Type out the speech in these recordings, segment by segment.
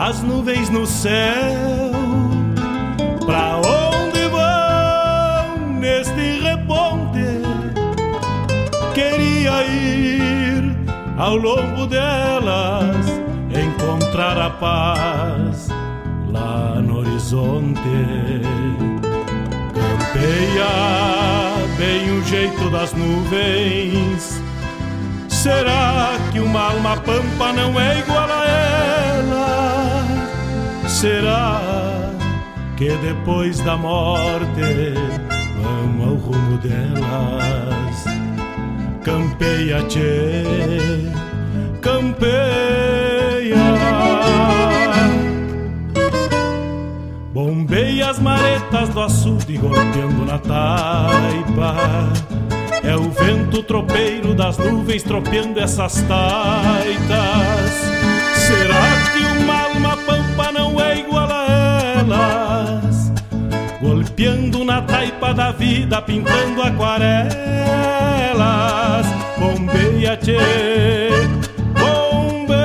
as nuvens no céu. Pra onde vão neste reponte? Queria ir ao longo delas, encontrar a paz lá no horizonte. Campeia bem o jeito das nuvens. Será que uma alma pampa não é igual a ela? Será que depois da morte vão ao rumo delas? Campeia, tchê, campeia. Bombeia as maretas do açude golpeando na taipa. É o vento tropeiro das nuvens tropeando essas taitas. Será que uma alma pampa não é igual a elas? Golpeando na taipa da vida, pintando aquarelas. Bombeia, tchê, bombeia.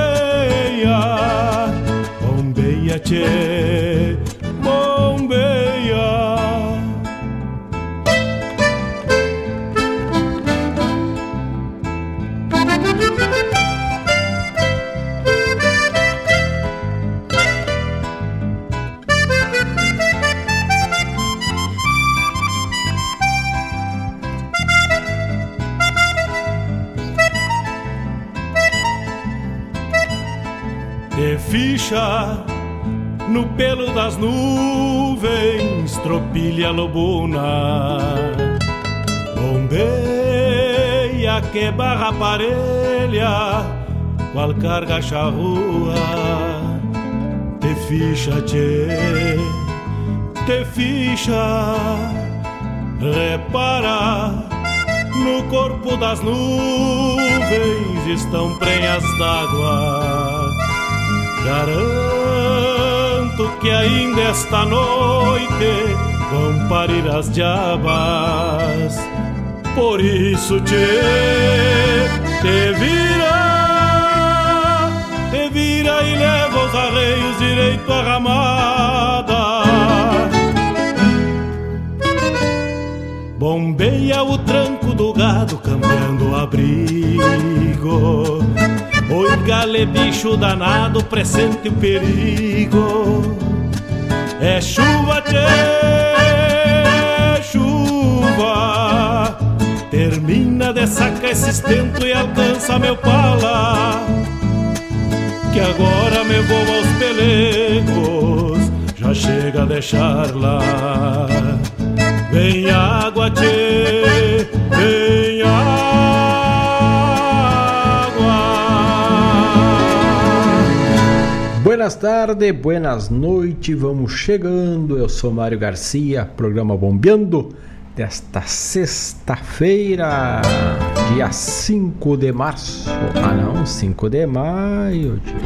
Bombeia, tchê, bombeia. Ficha no pelo das nuvens, tropilha lobuna. Bombeia que barra parelha, qual carga charrua. Te ficha, tchê, te ficha. Repara, no corpo das nuvens estão prenhas d'água. Garanto que ainda esta noite vão parir as diabas. Por isso, tchê, te vira e leva os arreios direito à ramada. Bombeia o tranco do gado, cambiando o abrigo. Oi, gale, bicho danado, pressente o perigo. É chuva, tchê, chuva. Termina de sacar esse estento e alcança meu pala, que agora me vou aos pelecos, já chega a deixar lá. Vem água, tchê, vem água. Boas tardes, buenas noites, vamos chegando, eu sou Mário Garcia, programa Bombeando, desta sexta-feira, dia 5 de março, ah não, 5 de maio, tio.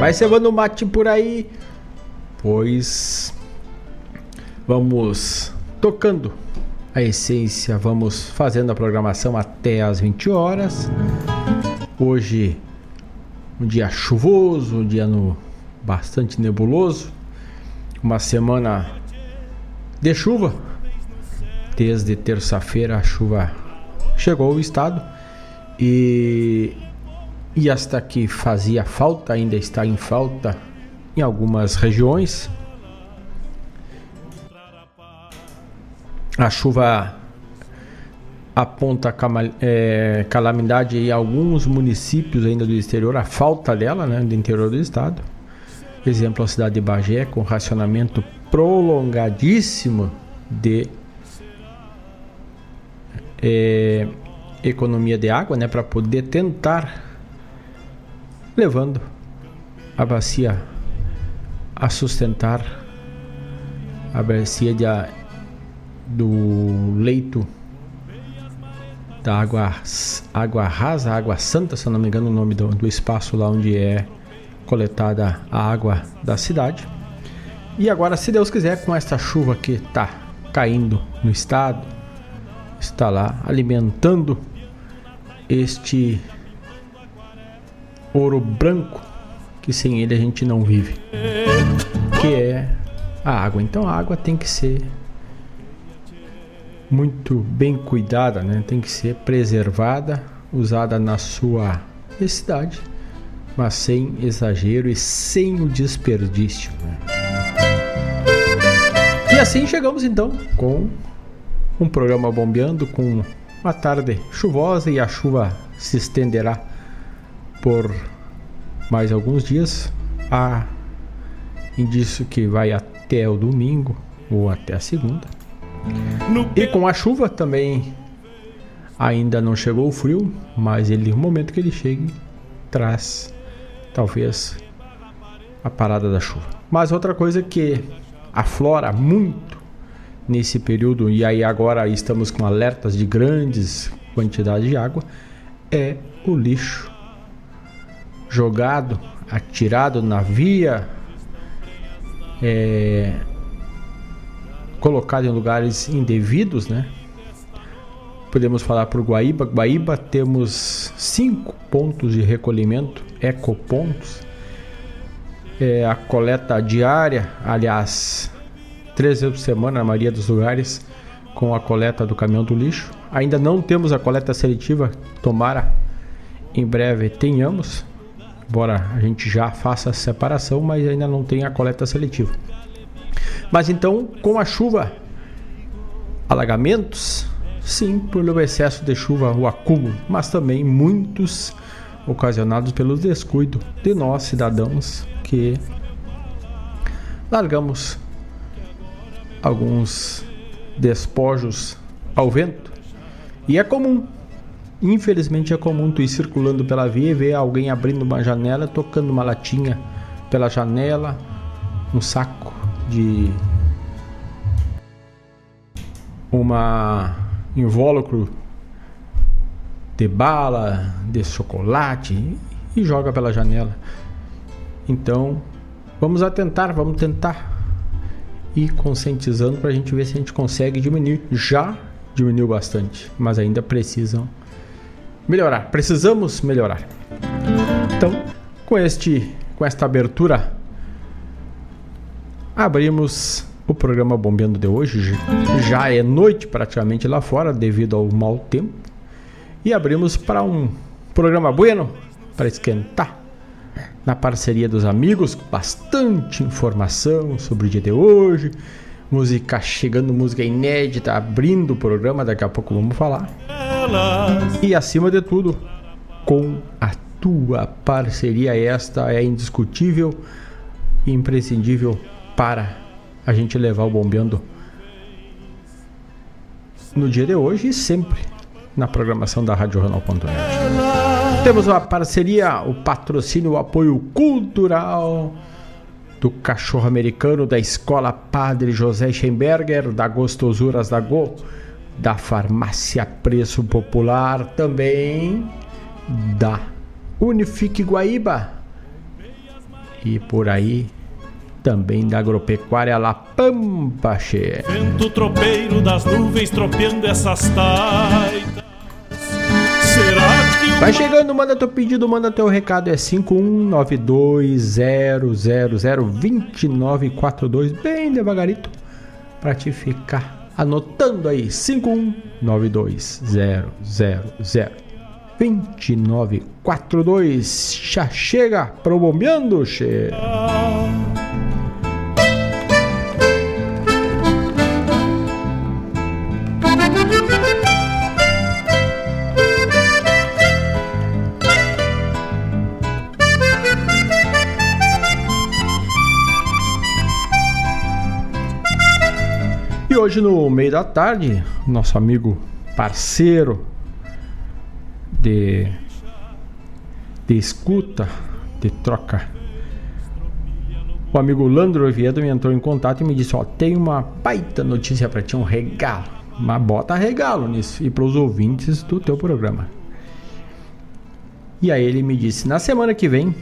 Vai cevando mate por aí, pois vamos tocando a essência, vamos fazendo a programação até às 20 horas, hoje... Um dia chuvoso, um dia bastante nebuloso, uma semana de chuva. Desde terça-feira a chuva chegou ao estado e esta que fazia falta, ainda está em falta em algumas regiões. A chuva aponta calamidade em alguns municípios ainda do exterior, a falta dela, né, do interior do estado. Por exemplo, a cidade de Bagé, com racionamento prolongadíssimo de economia de água, né, para poder tentar, levando a bacia a sustentar a bacia do leito da água rasa, água santa, se eu não me engano o nome do espaço lá onde é coletada a água da cidade. E agora, se Deus quiser, com esta chuva que está caindo no estado, está lá alimentando este ouro branco que sem ele a gente não vive, que é a água. Então a água tem que ser muito bem cuidada, né? Tem que ser preservada, usada na sua necessidade, mas sem exagero e sem o desperdício, né? E assim chegamos então com um programa bombeando, com uma tarde chuvosa, e a chuva se estenderá por mais alguns dias. Há indício que vai até o domingo ou até a segunda. E com a chuva também ainda não chegou o frio, mas ele, no momento que ele chegue, traz talvez a parada da chuva. Mas outra coisa que aflora muito nesse período, e aí agora estamos com alertas de grandes quantidades de água, é o lixo jogado, atirado na via, colocado em lugares indevidos, né? Podemos falar por Guaíba. Guaíba temos 5 pontos de recolhimento, ecopontos. A coleta diária, aliás, 3 vezes por semana na maioria dos lugares, com a coleta do caminhão do lixo. Ainda não temos a coleta seletiva, tomara em breve tenhamos, embora a gente já faça a separação, mas ainda não tem a coleta seletiva. Mas então, com a chuva, alagamentos, sim, pelo excesso de chuva, o acúmulo, mas também muitos ocasionados pelo descuido de nós, cidadãos, que largamos alguns despojos ao vento. E é comum, infelizmente é comum, tu ir circulando pela via e ver alguém abrindo uma janela, tocando uma latinha pela janela, um saco de uma invólucro de bala, de chocolate, e joga pela janela. Então vamos tentar ir conscientizando para a gente ver se a gente consegue diminuir. Já diminuiu bastante, mas ainda precisam melhorar, precisamos melhorar. Então, com esta abertura, abrimos o programa Bombeando de hoje. Já é noite praticamente lá fora, devido ao mau tempo, e abrimos para um programa bueno, para esquentar, na parceria dos amigos, bastante informação sobre o dia de hoje, música chegando, música inédita, abrindo o programa, daqui a pouco vamos falar. E acima de tudo, com a tua parceria, esta é indiscutível e imprescindível para a gente levar o Bombeando no dia de hoje e sempre na programação da Radioregional.net. Temos uma parceria, o patrocínio, o apoio cultural do Cachorro Americano, da Escola Padre José Schemberger, da Gostosuras da Go, da Farmácia Preço Popular, também da Unifique Guaíba e por aí, também da Agropecuária La Pampa. Vento tropeiro das nuvens tropeando essas taitas. Será que vai chegando, manda teu pedido, manda teu recado, é 51920002942, bem devagarito, pra te ficar anotando aí, 51920002942, já chega pro Bombeando, che. E hoje no meio da tarde, nosso amigo parceiro de escuta, de troca, o amigo Landro Vieira me entrou em contato e me disse: ó, tem uma baita notícia pra ti, um regalo, mas bota regalo nisso e pros ouvintes do teu programa. E aí ele me disse: na semana que vem,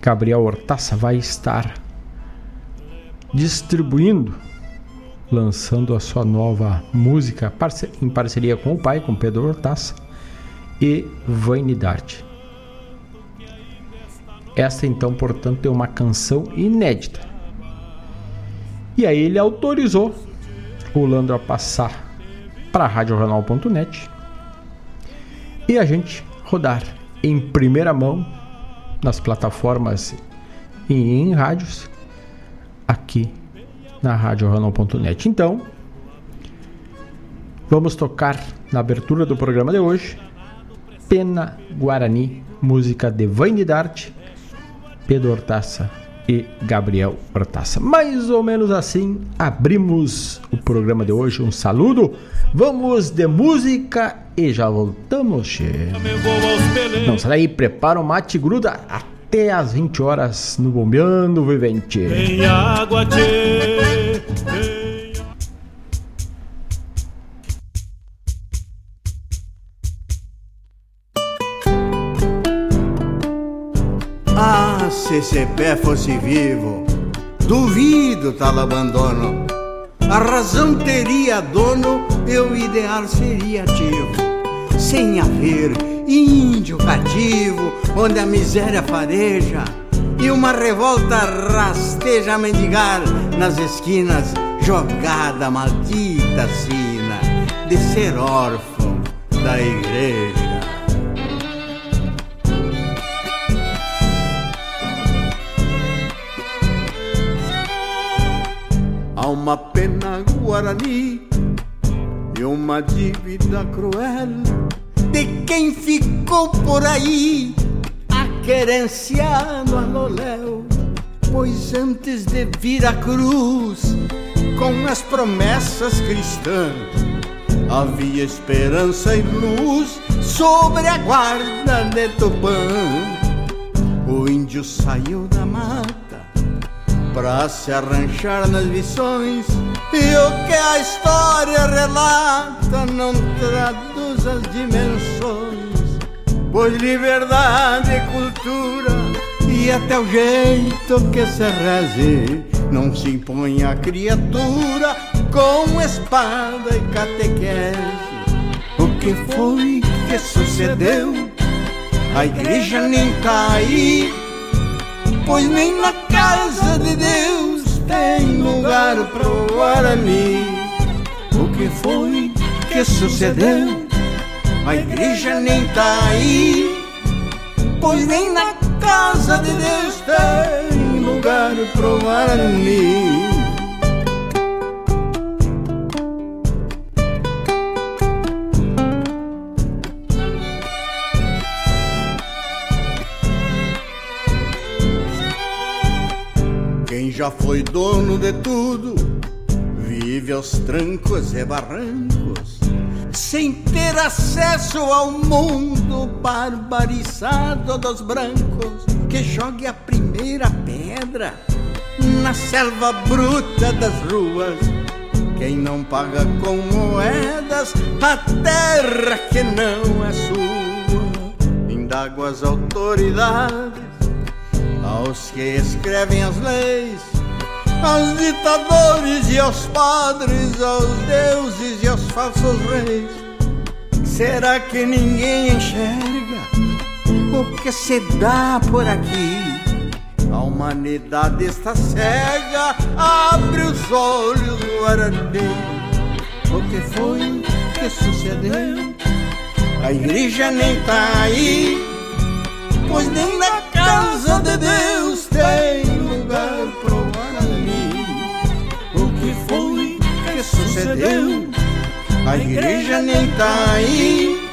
Gabriel Hortaça vai estar distribuindo, lançando a sua nova música em parceria com o pai, com Pedro Ortaça e Vani D'Arte. Esta então, portanto, é uma canção inédita. E aí ele autorizou o Landro a passar para Radioregional.net e a gente rodar em primeira mão nas plataformas e em rádios aqui na Radioregional.net. Então, vamos tocar na abertura do programa de hoje Pena Guarani, música de Vani D'Arte, Pedro Ortaça e Gabriel Hortaça. Mais ou menos assim abrimos o programa de hoje. Um saludo, vamos de música e já voltamos. Não sai daí, prepara o mate e gruda até às 20 horas no Bombeando Vivente. Tem água, tchê, tem... Se Cepé fosse vivo, duvido tal abandono. A razão teria dono e o ideal seria ativo, sem haver índio cativo, onde a miséria fareja e uma revolta rasteja a mendigar nas esquinas, jogada maldita sina de ser órfão da igreja. Há uma pena guarani e uma dívida cruel de quem ficou por aí a querência no aloléu. Pois antes de vir a cruz com as promessas cristãs, havia esperança e luz sobre a guarda de Tupã. O índio saiu da mata pra se arranjar nas visões, e o que a história relata não traduz as dimensões, pois liberdade e cultura e até o jeito que se reze não se impõe a criatura com espada e catequese. O que foi que sucedeu? A igreja nem tá aí, pois nem na casa de Deus tem lugar pro Guarani. O que foi que sucedeu? A igreja nem tá aí, pois nem na casa de Deus tem lugar pro Guarani. Já foi dono de tudo, vive aos trancos e barrancos, sem ter acesso ao mundo barbarizado dos brancos. Que jogue a primeira pedra na selva bruta das ruas, quem não paga com moedas a terra que não é sua. Indago as autoridades, aos que escrevem as leis, aos ditadores e aos padres, aos deuses e aos falsos reis. Será que ninguém enxerga o que se dá por aqui? A humanidade está cega, abre os olhos, Guarani. O que foi que sucedeu? A igreja nem tá aí, pois nem na casa de Deus tem lugar pro Guarani. O que foi que sucedeu? A igreja nem tá aí,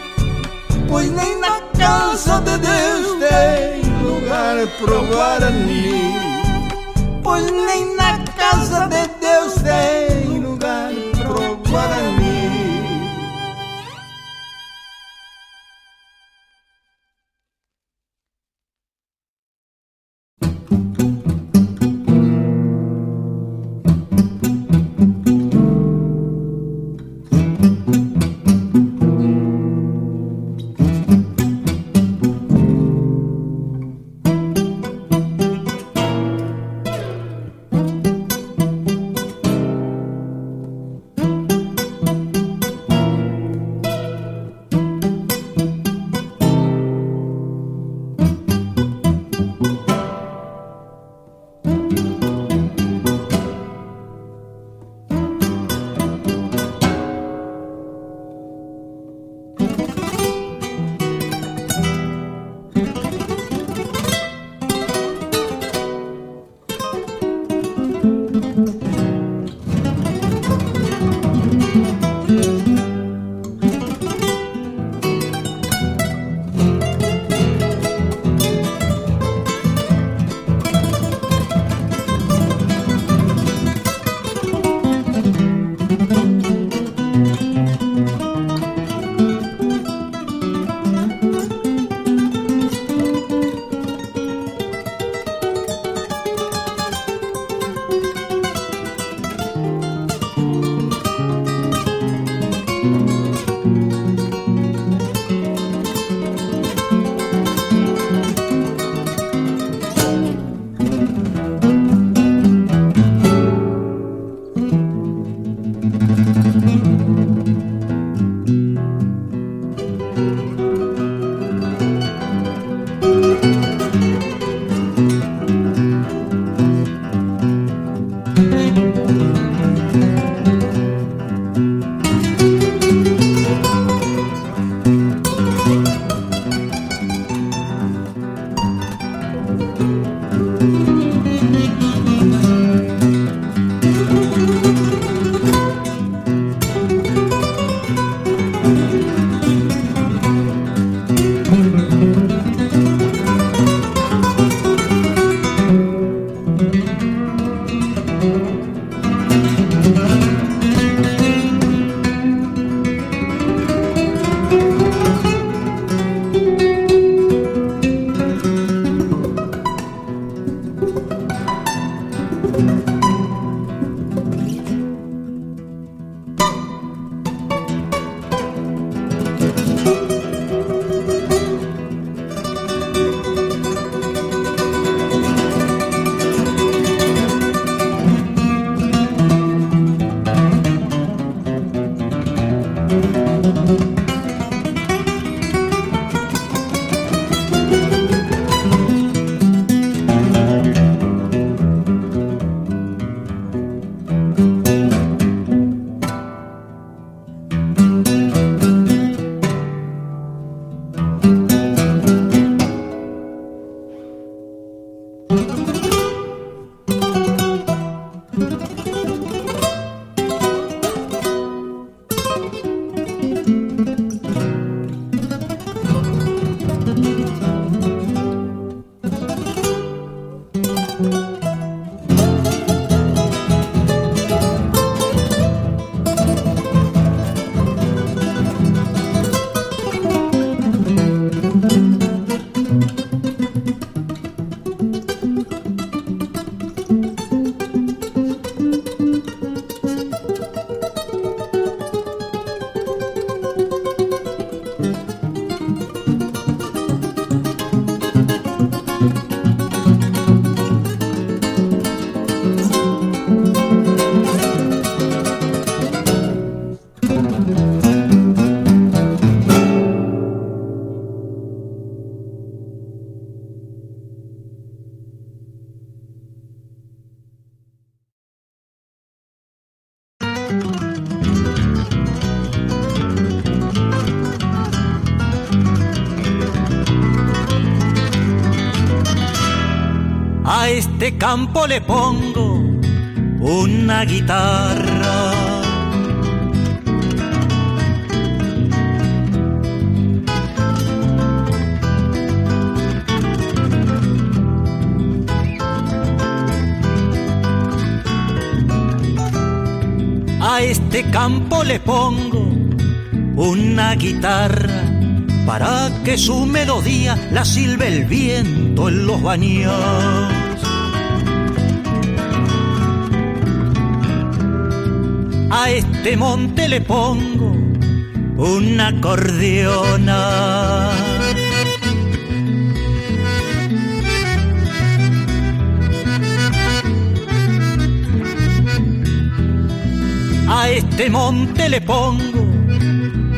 pois nem na casa de Deus tem lugar pro Guarani. Pois nem na casa de Deus tem lugar pro Guarani. de campo le pongo una guitarra. A este campo le pongo una guitarra para que su melodía la silbe el viento en los baños. A este monte le pongo una acordeona. A este monte le pongo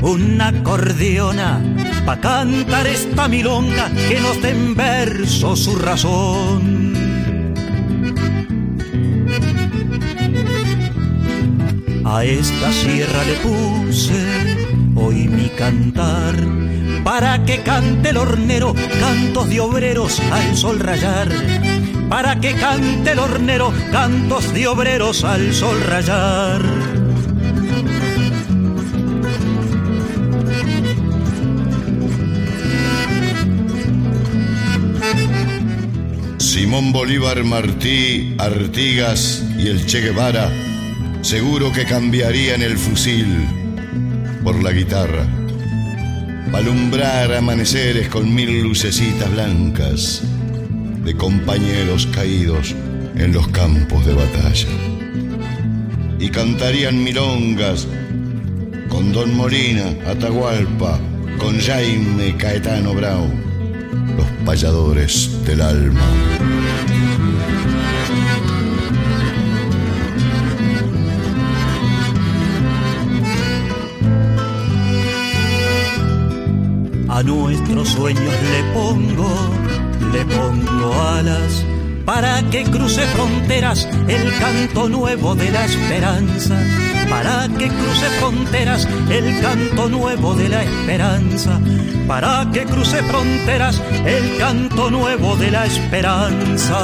una acordeona pa' cantar esta milonga que nos dé en verso su razón. A esta sierra le puse hoy mi cantar para que cante el hornero cantos de obreros al sol rayar. Para que cante el hornero cantos de obreros al sol rayar. Simón Bolívar, Martí, Artigas y el Che Guevara seguro que cambiarían el fusil por la guitarra para alumbrar amaneceres con mil lucecitas blancas de compañeros caídos en los campos de batalla. Y cantarían milongas con Don Molina, Atahualpa, con Jaime Caetano Brown, los payadores del alma. A nuestros sueños le pongo alas para que cruce fronteras el canto nuevo de la esperanza. Para que cruce fronteras el canto nuevo de la esperanza. Para que cruce fronteras el canto nuevo de la esperanza.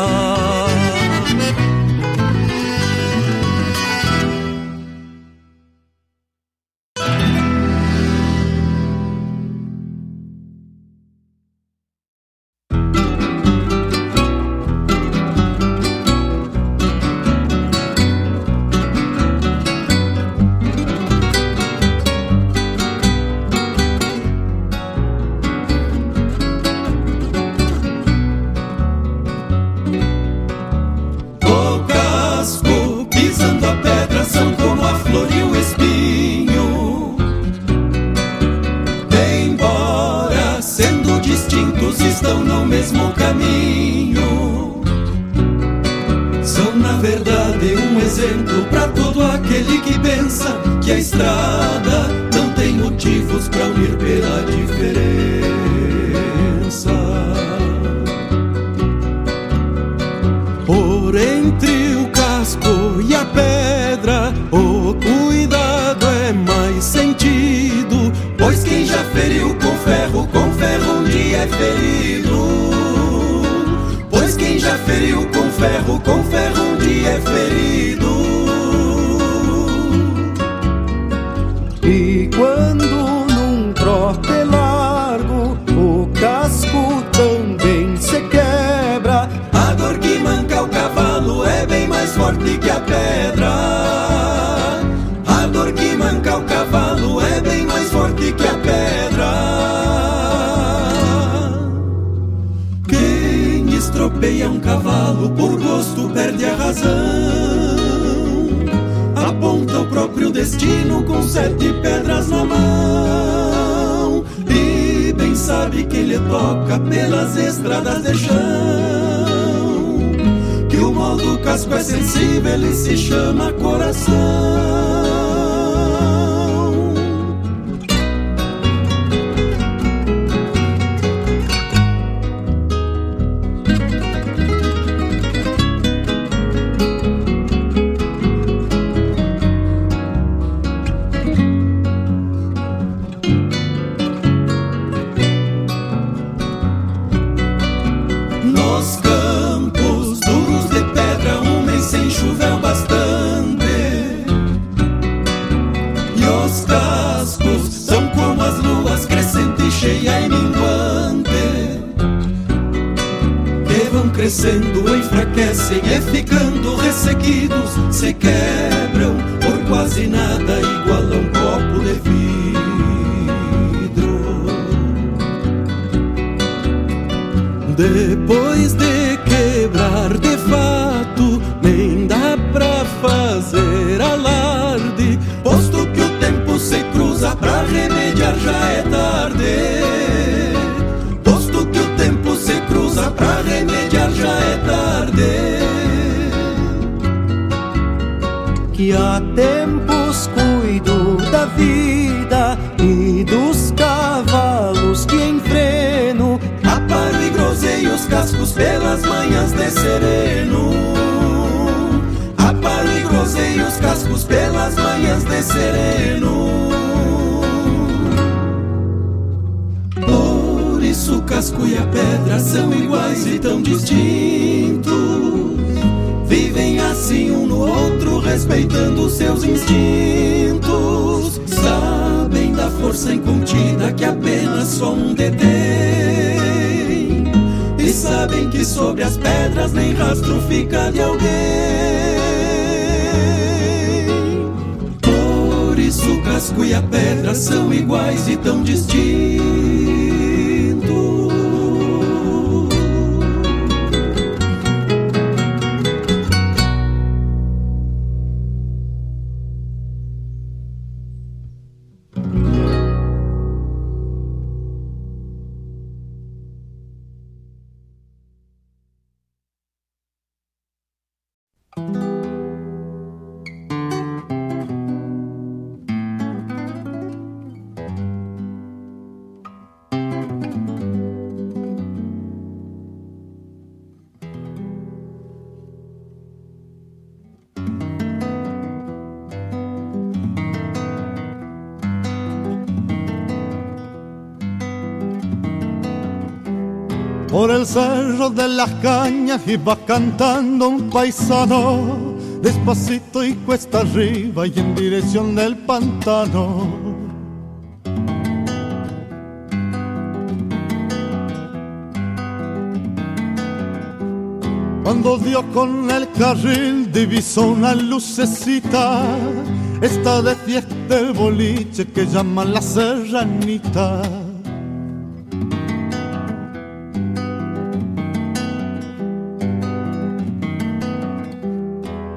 Nos campos duros crescendo enfraquecem e ficando ressequidos, se quebram por quase nada, igual a um copo de vidro. Depois de quebrar de fato, nem dá pra fazer alarde, posto que o tempo se cruza, pra remediar já é tarde. Pra remediar já é tarde. Que há tempos cuido da vida e dos cavalos que enfreno, aparigrosei os cascos pelas manhãs de sereno, aparigrosei os cascos pelas manhãs de sereno. O casco e a pedra são iguais e tão distintos, vivem assim um no outro, respeitando seus instintos. Sabem da força incontida que apenas só um detém, e sabem que sobre as pedras nem rastro fica de alguém. Por isso o casco e a pedra são iguais e tão distintos. Por el cerro de las cañas iba cantando un paisano, despacito y cuesta arriba y en dirección del pantano. Cuando dio con el carril divisó una lucecita, está de fiesta el boliche que llaman la serranita.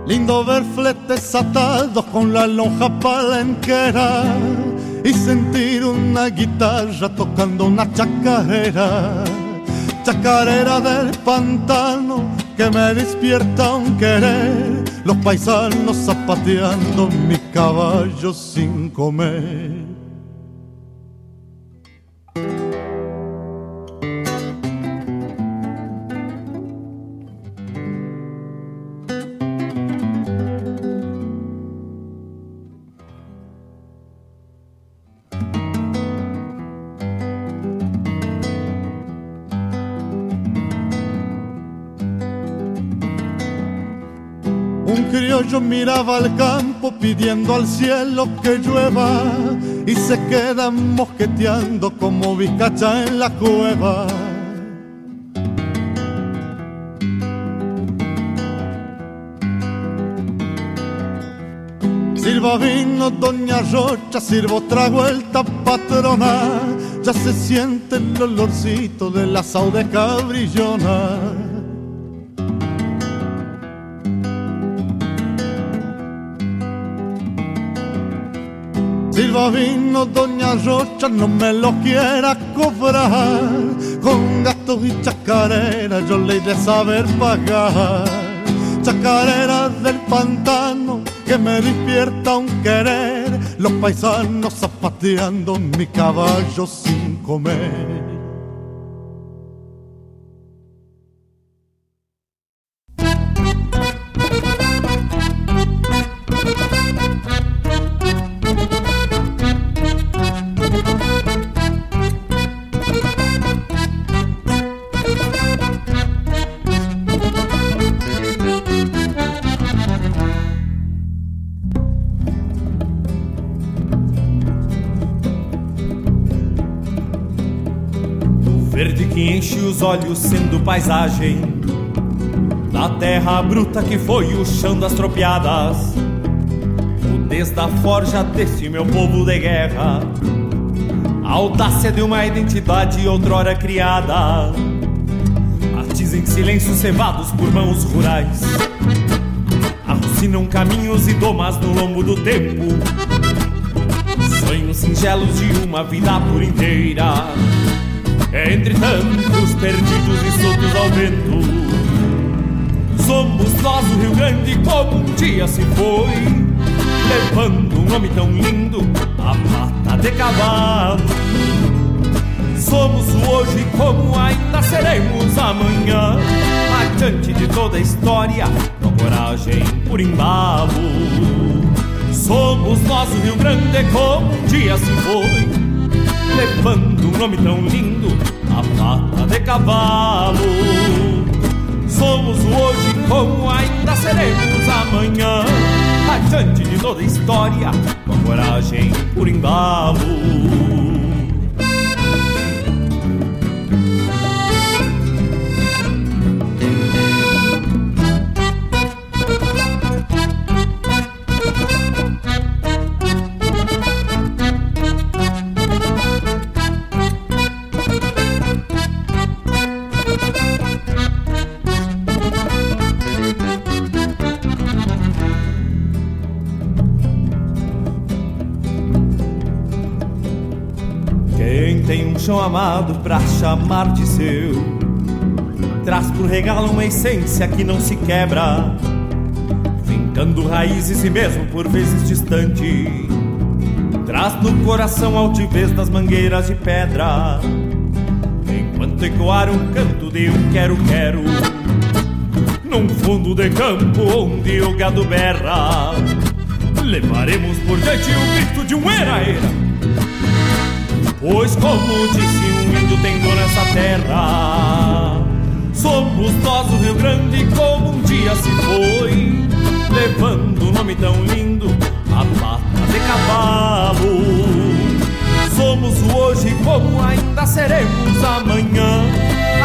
Lindo ver fletes atados con la lonja palenquera y sentir una guitarra tocando una chacarera, chacarera del pantano que me despierta un querer, los paisanos zapateando mi caballo sin comer. Yo miraba al campo pidiendo al cielo que llueva y se quedan mosqueteando como vizcacha en la cueva. Sirva vino doña Rocha, sirvo otra vuelta patrona, ya se siente el olorcito del asado de cabrillona. Silva vino doña Rocha, no me lo quiera cobrar, con gatos y chacarera yo le he de saber pagar. Chacarera del pantano que me despierta un querer, los paisanos zapateando mi caballo sin comer. Olhos sendo paisagem da terra bruta que foi o chão das tropiadas, nudez da forja desse meu povo de guerra, a audácia de uma identidade outrora criada, atizem silêncios cevados por mãos rurais, arrucinam caminhos e domas no lombo do tempo, sonhos singelos de uma vida por inteira, entre tantos perdidos e soltos ao vento. Somos nós o Rio Grande como um dia se foi, levando um nome tão lindo a pata de cavalo. Somos o hoje como ainda seremos amanhã, adiante de toda a história, com coragem por embalo. Somos nós o Rio Grande como um dia se foi, levando um nome tão lindo a pata de cavalo. Somos hoje como ainda seremos amanhã, adiante de toda a história, com a coragem por embalo. Chão amado pra chamar de seu, traz pro regalo uma essência que não se quebra, fincando raízes e mesmo por vezes distante, traz no coração a altivez das mangueiras de pedra, enquanto ecoar um canto de um quero-quero, num fundo de campo onde o gado berra, levaremos por diante o grito de um era-era. Pois como disse um índio tem dor nessa terra, somos nós o Rio Grande como um dia se foi, levando um nome tão lindo a pata de cavalo. Somos o hoje como ainda seremos amanhã,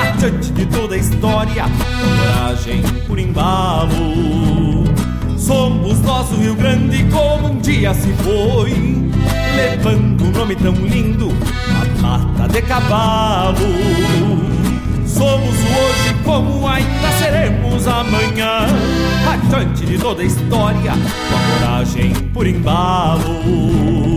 adiante de toda a história, coragem por embalo. Somos nós o Rio Grande como um dia se foi, levando um nome tão lindo a pata de cavalo. Somos hoje como ainda seremos amanhã, adiante de toda a história, com a coragem por embalo.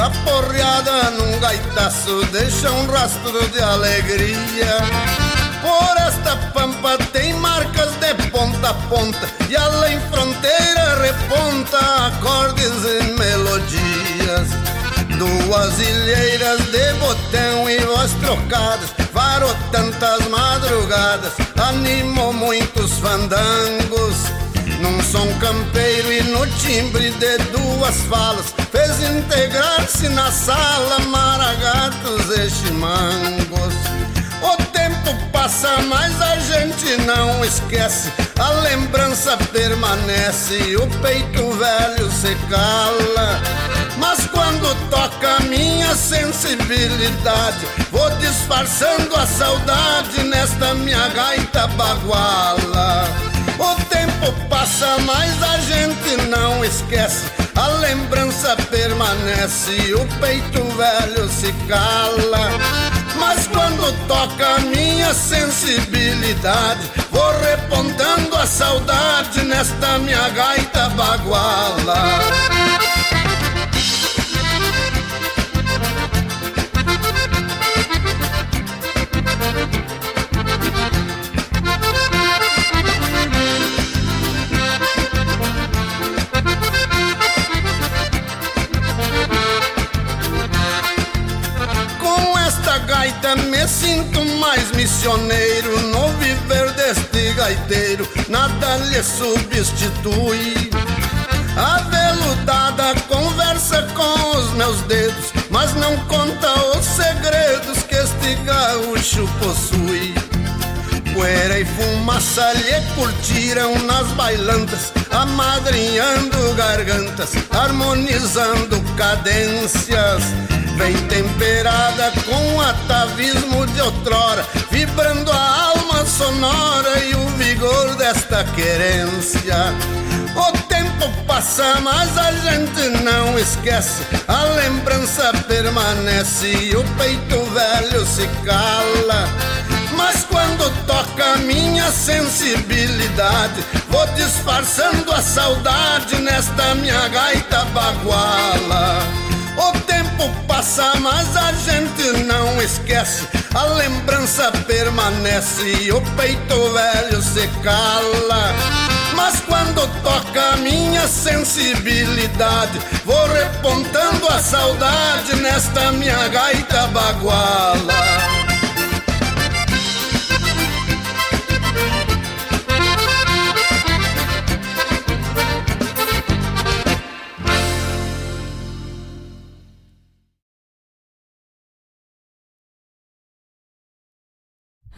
Aporreada num gaitaço deixa um rastro de alegria. Por esta pampa tem marcas de ponta a ponta, e além fronteira reponta acordes e melodias. Duas ilheiras de botão e voz trocadas varou tantas madrugadas, animou muitos fandangos num som campeiro, e no timbre de duas falas fez integrar-se na sala maragatos e chimangos. O tempo passa, mas a gente não esquece, a lembrança permanece, o peito velho se cala. Mas quando toca a minha sensibilidade, vou disfarçando a saudade nesta minha gaita baguala. O tempo passa, mas a gente não esquece, a lembrança permanece, o peito velho se cala. Mas quando toca a minha sensibilidade, vou repontando a saudade nesta minha gaita baguala. até me sinto mais missioneiro no viver deste gaiteiro, nada lhe substitui. Aveludada conversa com os meus dedos, mas não conta os segredos que este gaúcho possui. Poeira e fumaça lhe curtiram nas bailantas, amadrinhando gargantas, harmonizando cadências. Vem temperada com atavismo de outrora, vibrando a alma sonora e o vigor desta querência. O tempo passa, mas a gente não esquece, a lembrança permanece e o peito velho se cala. Mas quando toca minha sensibilidade, vou disfarçando a saudade nesta minha gaita baguala. O tempo passa, mas a gente não esquece, a lembrança permanece e o peito velho se cala. Mas quando toca a minha sensibilidade, vou repontando a saudade nesta minha gaita baguala.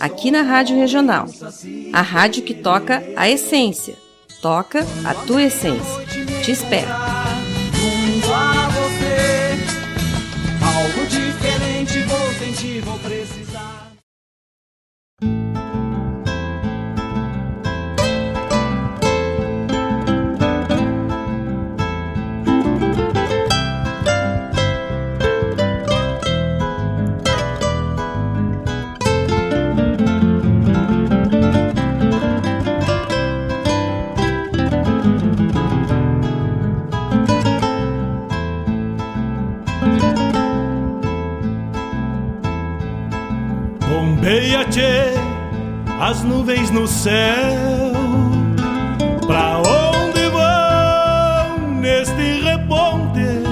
aqui na Rádio Regional, a rádio que toca a essência, toca a tua essência. Te espero. As nuvens no céu, pra onde vão neste reponte?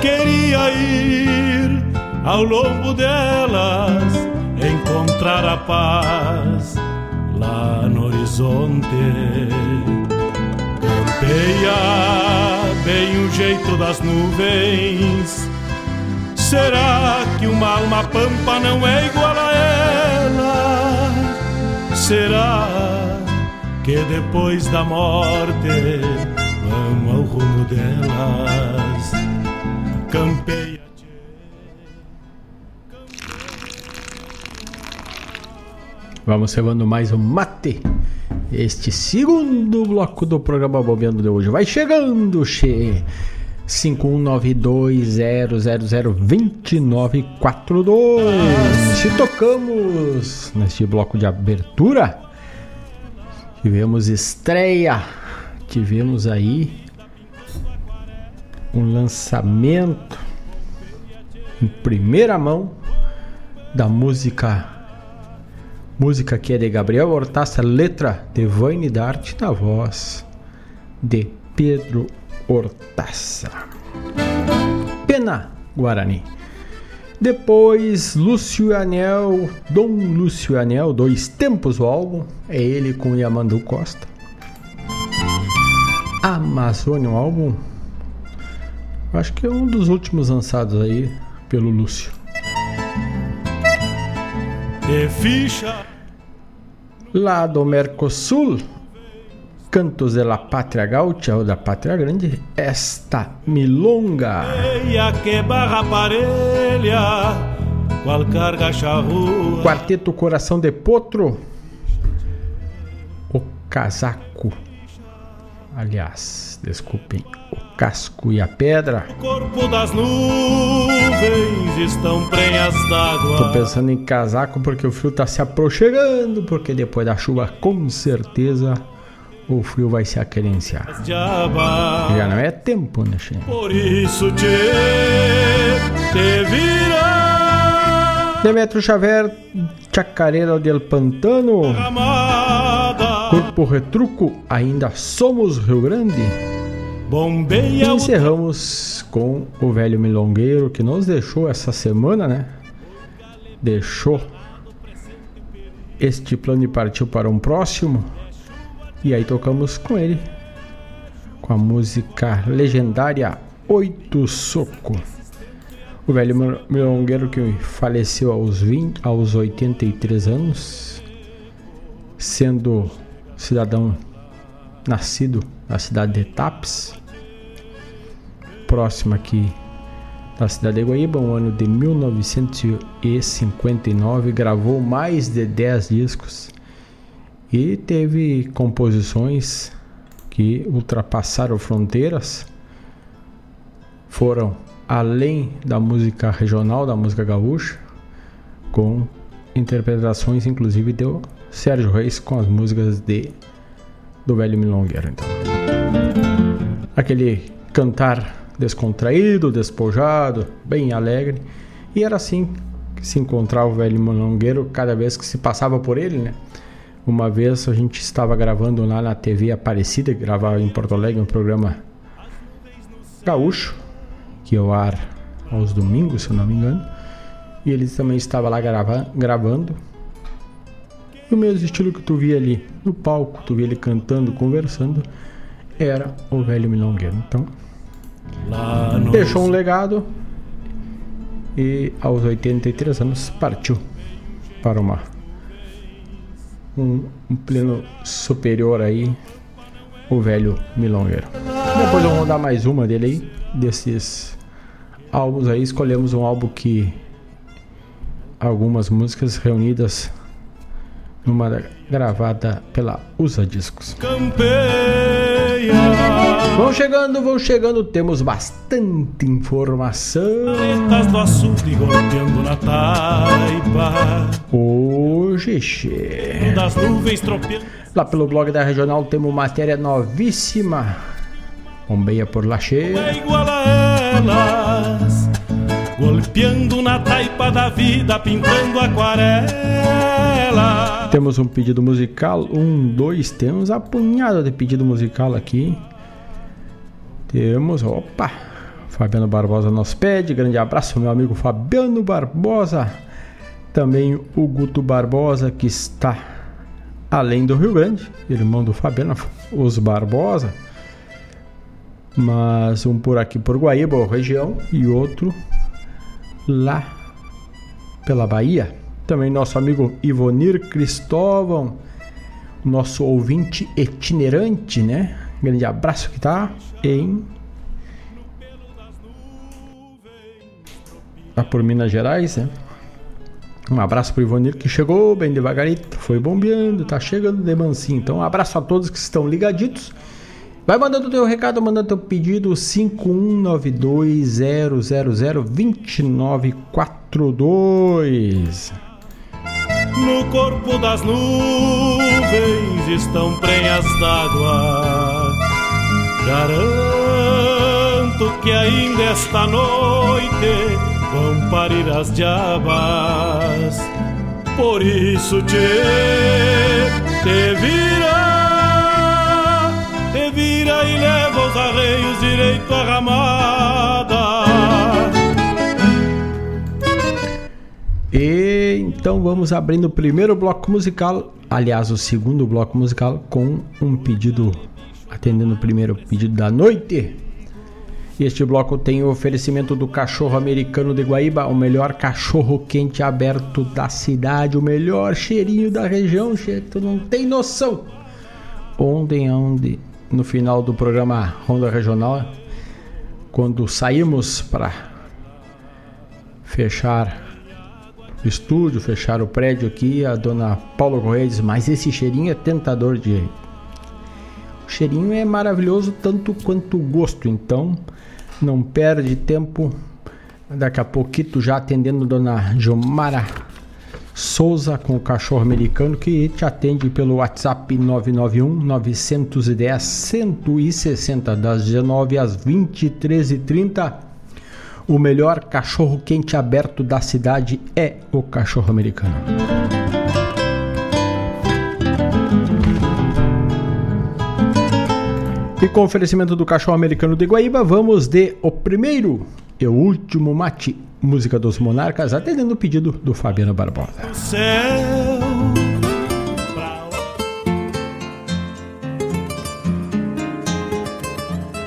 Queria ir ao longo delas, encontrar a paz lá no horizonte. Campeia bem o jeito das nuvens. Será que uma alma pampa não é igual a ela? Será que depois da morte vamos ao rumo delas? Campeia. Vamos levando mais um mate. Este segundo bloco do programa Bombeando de hoje vai chegando, che. 5192000294. Se tocamos neste bloco de abertura, tivemos estreia, tivemos aí um lançamento em primeira mão da música que é de Gabriel Hortaça, letra de Vani D'Arte, na voz de Pedro Ortaça. Pena Guarani. Depois Lúcio e Anel, Dom Lúcio e Anel, Dois Tempos o álbum, é ele com Yamandu Costa. Amazônia, um álbum, acho que é um dos últimos lançados aí pelo Lúcio. Lá do Mercosul, Cantos de la Pátria Gaúcha, ou da Pátria Grande, esta milonga. Quarteto Coração de Potro, o casaco, aliás, desculpem, o casco e a pedra. O corpo das nuvens estão prenhas d'água. Tô pensando em casaco porque o frio tá se aproximando, porque depois da chuva com certeza o frio vai se aquerenciar. Já não é tempo, né, Xê? Por isso te virá. Demétrio Xavier, Chacarera del Pantano. Corpo Retruco, Ainda Somos Rio Grande. E encerramos com o Velho Milongueiro, que nos deixou essa semana, né? Deixou este plano e partiu para um próximo. E aí tocamos com ele, com a música legendária Oito Soco. O Velho Milongueiro, que faleceu aos 83 anos, sendo cidadão nascido na cidade de Taps, próxima aqui da cidade de Guaíba, no ano de 1959, gravou mais de 10 discos e teve composições que ultrapassaram fronteiras, foram além da música regional, da música gaúcha, com interpretações inclusive de Sérgio Reis com as músicas do Velho Milongueiro. Então, aquele cantar descontraído, despojado, bem alegre. E era assim que se encontrava o Velho Milongueiro cada vez que se passava por ele, né? Uma vez a gente estava gravando lá na TV Aparecida, que gravava em Porto Alegre, um programa gaúcho, que é o ar aos domingos, se eu não me engano. E ele também estava lá gravando. E o mesmo estilo que tu via ali no palco, tu via ele cantando, conversando, era o Velho Milongueiro. Então, deixou um legado e aos 83 anos partiu para um pleno superior aí, o Velho Milongueiro. Depois vamos rodar mais uma dele aí, desses álbuns aí. Escolhemos um álbum que algumas músicas reunidas numa gravada pela Usa Discos. Campeia. Vão chegando, temos bastante informação. Hoje, che. Lá pelo blog da Regional temos matéria novíssima. Bombeia por lá, che. Golpeando na taipa da vida, pintando aquarela. Temos um pedido musical, temos a punhada de pedido musical aqui. Temos, Fabiano Barbosa nos pede, grande abraço meu amigo Fabiano Barbosa. Também o Guto Barbosa, que está além do Rio Grande, irmão do Fabiano, os Barbosa. Mas um por aqui por Guaíba, região, e outro lá pela Bahia. Também nosso amigo Ivonir Cristóvão, nosso ouvinte itinerante, né? Grande abraço, que tá por Minas Gerais, né? Um abraço pro Ivonir, que chegou bem devagarito, foi bombeando, tá chegando de mansinho. Então um abraço a todos que estão ligaditos. Vai mandando o teu recado, mandando teu pedido, 51920002942. No corpo das nuvens estão prenhas d'água. Garanto que ainda esta noite vão parir as diabas. Por isso te virá. Vira e leva os arreios direito à ramada. E então vamos abrindo o primeiro bloco musical, aliás, o segundo bloco musical, com um pedido, atendendo o primeiro pedido da noite. Este bloco tem o oferecimento do Cachorro Americano de Guaíba, o melhor cachorro quente aberto da cidade, o melhor cheirinho da região, tu não tem noção. No final do programa Ronda Regional, quando saímos para fechar o estúdio, fechar o prédio aqui, a dona Paula Correia diz: mas esse cheirinho é tentador de cheirinho é maravilhoso tanto quanto o gosto, então não perde tempo. Daqui a pouquinho já atendendo Dona Gilmara Souza com o Cachorro Americano, que te atende pelo WhatsApp 991-910-160, das 19 às 23h30. O melhor cachorro quente aberto da cidade é o Cachorro Americano. E com o oferecimento do Cachorro Americano de Guaíba, vamos de O Primeiro e O Último Mate, música dos Monarcas, atendendo o pedido do Fabiano Barbosa.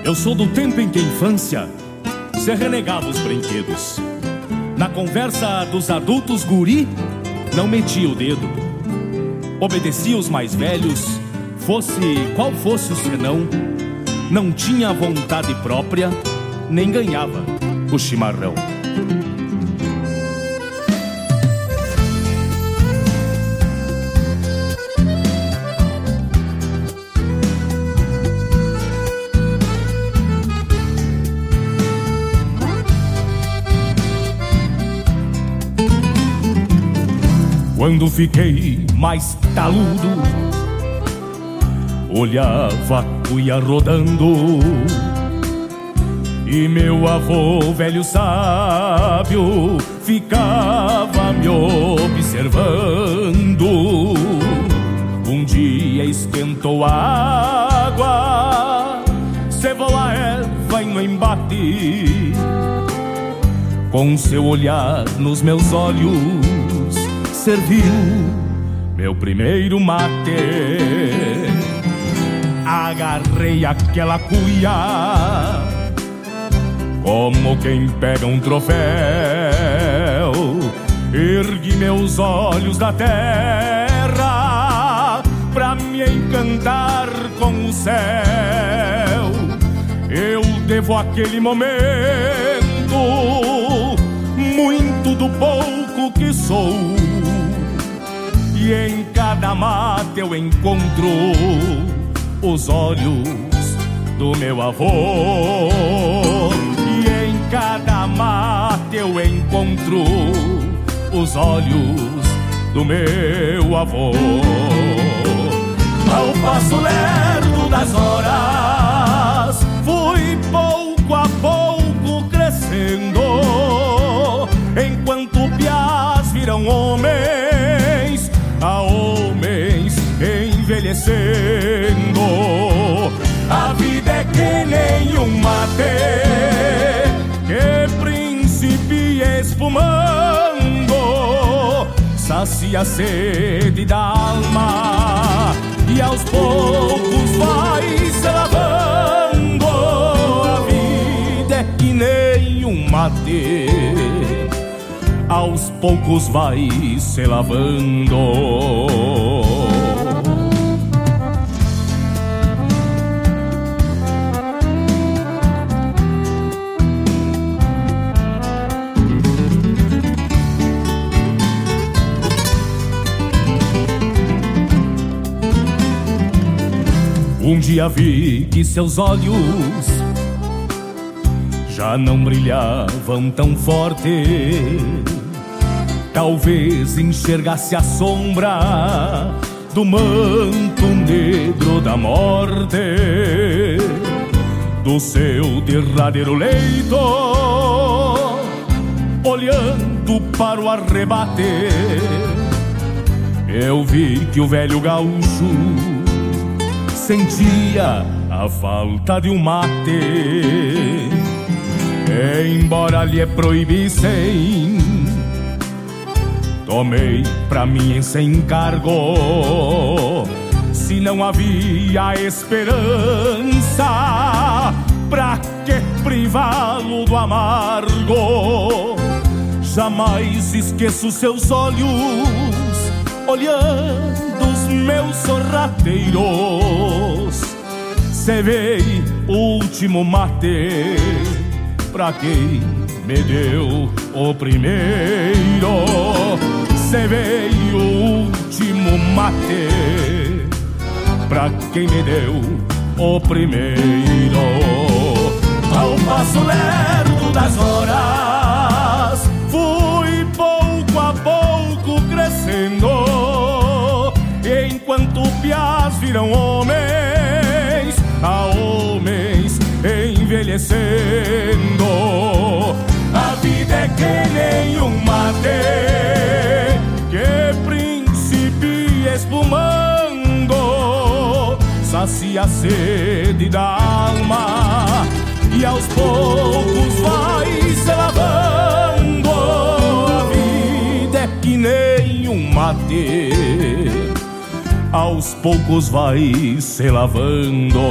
Eu sou do tempo em que a infância se renegava os brinquedos. Na conversa dos adultos, guri, não metia o dedo. Obedecia os mais velhos, fosse qual fosse o senão. Não tinha vontade própria, nem ganhava o chimarrão. Quando fiquei mais taludo, olhava a cuia rodando, e meu avô, velho sábio, ficava me observando. Um dia esquentou a água, cevou a erva e no embate, com seu olhar nos meus olhos, serviu meu primeiro mate. Agarrei aquela cuia como quem pega um troféu, ergui meus olhos da terra pra me encantar com o céu. Eu devo àquele momento muito do pouco que sou, e em cada mata eu encontro os olhos do meu avô. E em cada mata eu encontro os olhos do meu avô. Ao passo lerdo das horas, fui pouco a pouco crescendo, enquanto piás viram homens, a homens envelhecendo. A vida é que nem um mate que principia espumando, sacia a sede da alma e aos poucos vai se lavando. A vida é que nem um mate, aos poucos vai se lavando. Um dia vi que seus olhos já não brilhavam tão forte, talvez enxergasse a sombra do manto negro da morte. Do seu derradeiro leito, olhando para o arrebate, eu vi que o velho gaúcho sentia a falta de um mate. Embora lhe proibissem, tomei pra mim esse encargo. Se não havia esperança, pra que privá-lo do amargo? Jamais esqueço seus olhos olhando os meus sorrateiros. Cevei o último mate pra quem me deu o primeiro. Cevei o último mate pra quem me deu o primeiro. Ao passo lerdo das horas, fui pouco a pouco crescendo, enquanto piás viram homens, a homens envelhecendo. A vida é que nem um mate que principia espumando, sacia a sede da alma e aos poucos vai se lavando. A vida é que nem um mate, aos poucos vai se lavando.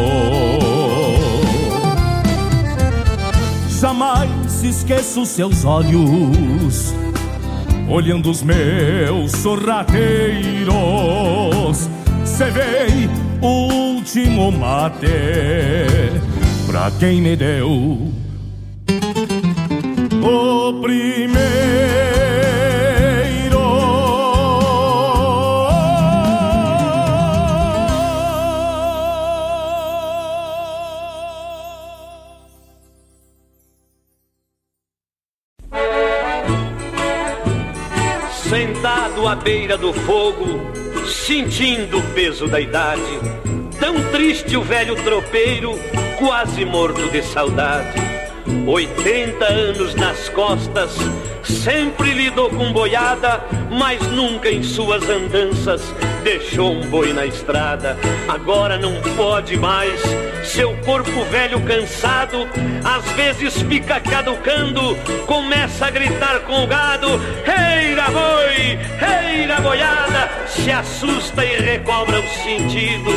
Jamais esqueço seus olhos olhando os meus sorrateiros. Cevei o último mate pra quem me deu o primeiro. Sentado à beira do fogo, sentindo o peso da idade, tão triste o velho tropeiro, quase morto de saudade. 80 anos nas costas, sempre lidou com boiada, mas nunca em suas andanças deixou um boi na estrada. Agora não pode mais, seu corpo velho cansado, às vezes fica caducando, começa a gritar com o gado: eira boi, eira boiada. Se assusta e recobra o sentido,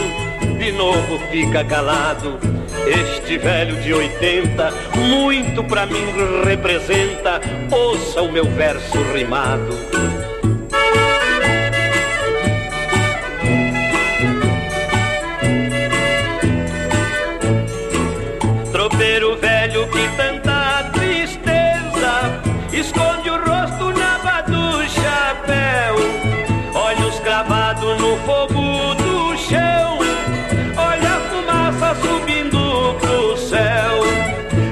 de novo fica calado. Este velho de 80 muito pra mim representa. Ouça o meu verso rimado. Tropeiro velho que tanta tristeza esconde o rosto na aba do chapéu, olhos cravados no fogo do chão, subindo pro céu.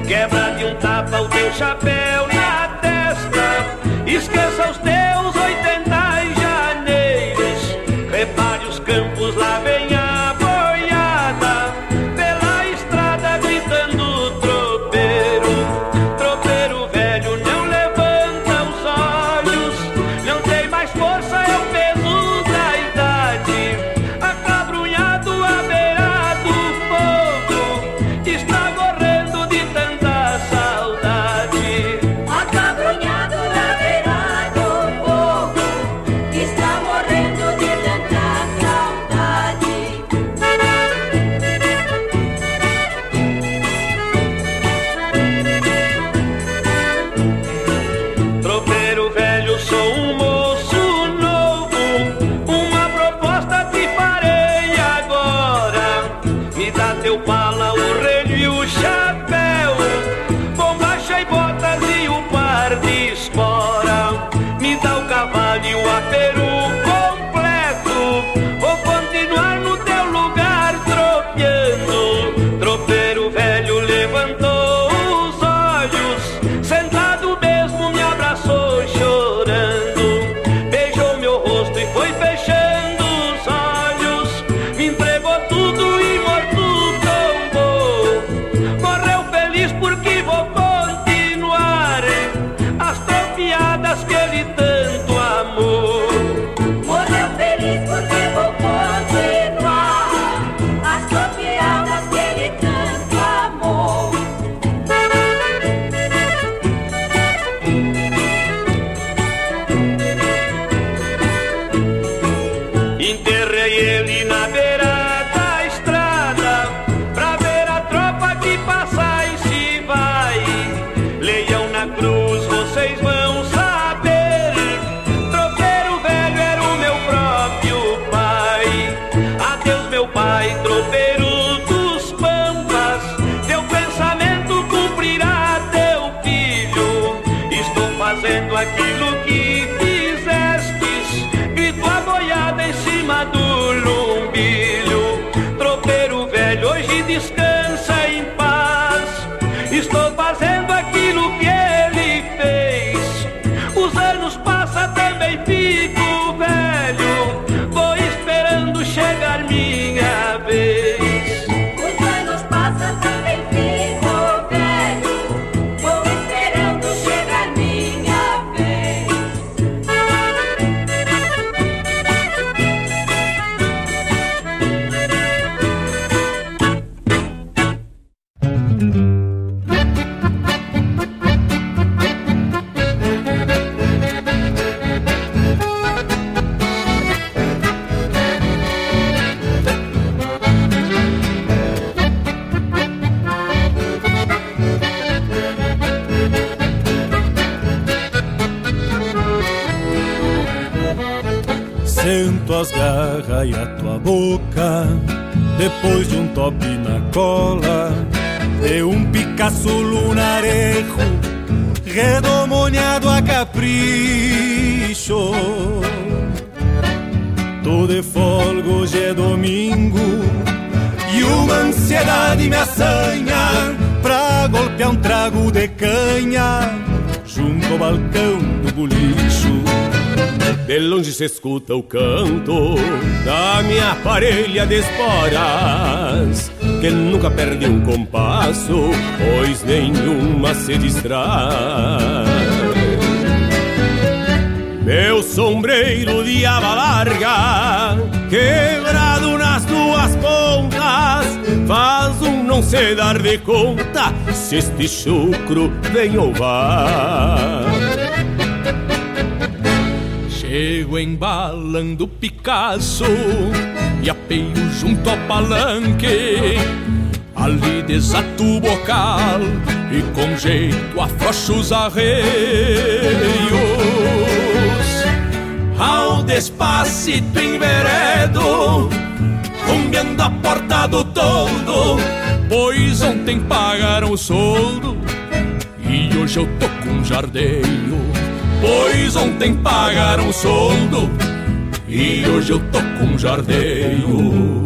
Quebra de um tapa o teu chapéu na testa, esqueça os teus 80 janeiros. Repare os campos, lá vem a boiada pela estrada gritando tropeiro. Tropeiro velho não levanta os olhos, não tem mais força, é o peso da idade. Acabrunhado a está correndo de tanta saudade. Acabrunhado na beira do fogo, está morrendo de tanta saudade. Tropeiro velho, sou um moço novo, uma proposta te farei agora. Me dá teu pala, o rei, chapéu, bombacha e botas e um par de espora. Me dá o cavalo e o aperu completo, vou continuar no teu lugar tropeando. Tropeiro velho levantou os olhos, sentado mesmo me abraçou chorando, beijou meu rosto e foi fechando os olhos, me entregou tudo e morto porque vou continuar as tropiadas que ele tanto amou. também fico velho, vou esperando chegar minha vez. Os anos passam, também fico velho, vou esperando chegar minha vez. As garras e a tua boca, depois de um top na cola, de um Picasso lunarejo, redomoniado a capricho. Tô de folga, hoje é domingo, e uma ansiedade me assanha pra golpear um trago de canha junto ao balcão do bolicho. De longe se escuta o canto da minha parelha de esporas, que nunca perde um compasso, pois nenhuma se distrai. Meu sombreiro de aba larga, quebrado nas duas pontas, faz um não se dar de conta se este chucro vem ou vai. Chego embalando Picasso e apeio junto ao palanque. Ali desato o bocal e com jeito afrouxo os arreios. Ao despacito enveredo, rumbeando a porta do toldo, pois ontem pagaram o soldo e hoje eu tô com um jardeio. Pois ontem pagaram o soldo e hoje eu tô com um jardeio.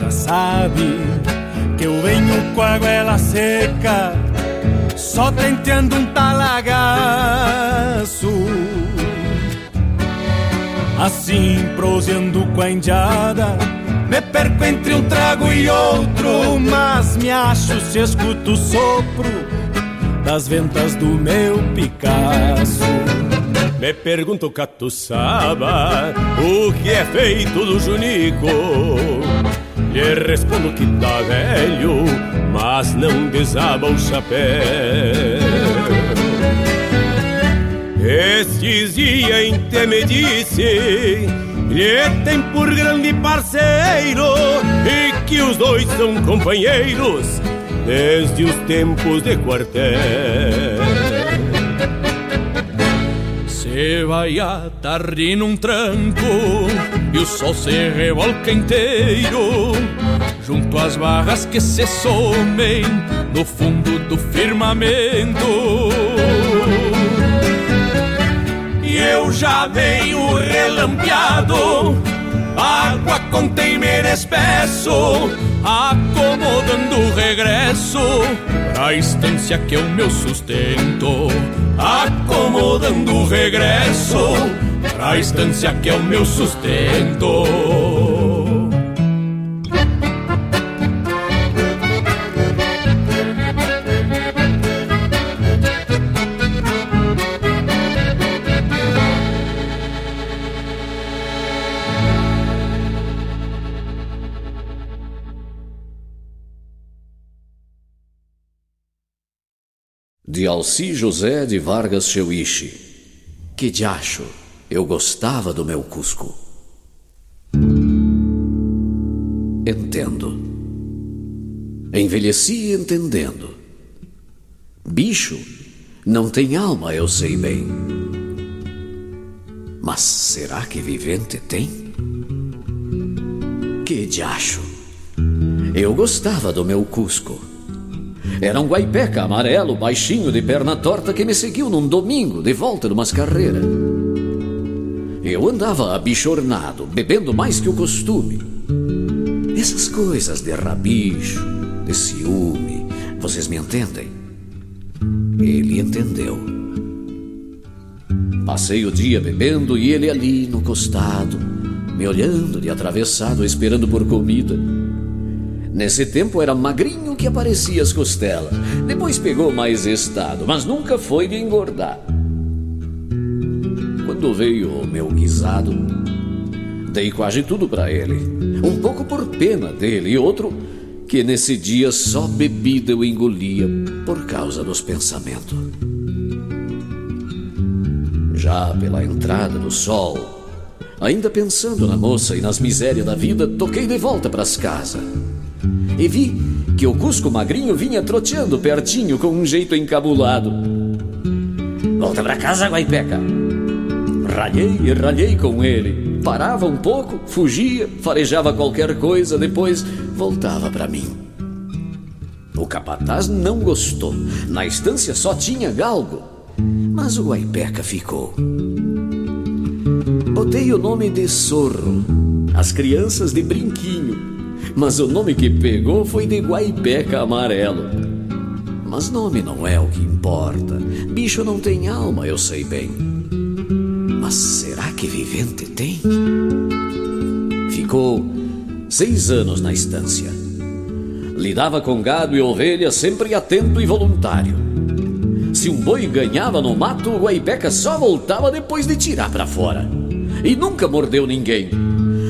Já sabe que eu venho com a goela seca, só tenteando um talagaço. Assim, proseando com a indiada, me perco entre um trago e outro, mas me acho se escuto o sopro das ventas do meu Picasso. Me pergunto, catuçaba, o que é feito do junico? Lhe respondo que tá velho, mas não desaba o chapéu. Estes dias em que me disse, lhe tem por grande parceiro, e que os dois são companheiros desde os tempos de quartel. Se vai a tarde num tranco e o sol se revolca inteiro junto às barras que se somem no fundo do firmamento. E eu já venho relampeado, água com temer espesso, acomodando o regresso pra estância que é o meu sustento. Acomodando o regresso pra estância que é o meu sustento. De Alci José de Vargas Cheuichi. Que diacho! Eu gostava do meu Cusco. Entendo. Envelheci entendendo. Bicho não tem alma, eu sei bem. Mas será que vivente tem? Que diacho! Eu gostava do meu Cusco. Era um guaipeca amarelo, baixinho, de perna torta, que me seguiu num domingo, de volta de umas carreiras. Eu andava abichornado, bebendo mais que o costume. Essas coisas de rabicho, de ciúme, vocês me entendem? Ele entendeu. Passei o dia bebendo e ele ali no costado, me olhando de atravessado, esperando por comida. Nesse tempo era magrinho que aparecia as costelas. Depois pegou mais estado, mas nunca foi de engordar. Quando veio o meu guisado, dei quase tudo para ele. Um pouco por pena dele e outro que nesse dia só bebida eu engolia por causa dos pensamentos. Já pela entrada do sol, ainda pensando na moça e nas misérias da vida, toquei de volta para as casas. E vi que o Cusco magrinho vinha troteando pertinho com um jeito encabulado. Volta pra casa, guaipeca! Ralhei e ralhei com ele. Parava um pouco, fugia, farejava qualquer coisa, depois voltava pra mim. O capataz não gostou. Na estância só tinha galgo, mas o guaipeca ficou. Botei o nome de Sorro, as crianças de Brinquinho, mas o nome que pegou foi de guaipeca amarelo. Mas nome não é o que importa. Bicho não tem alma, eu sei bem. Mas será que vivente tem? Ficou 6 anos na estância. Lidava com gado e ovelha, sempre atento e voluntário. Se um boi ganhava no mato, o guaipeca só voltava depois de tirar pra fora. E nunca mordeu ninguém.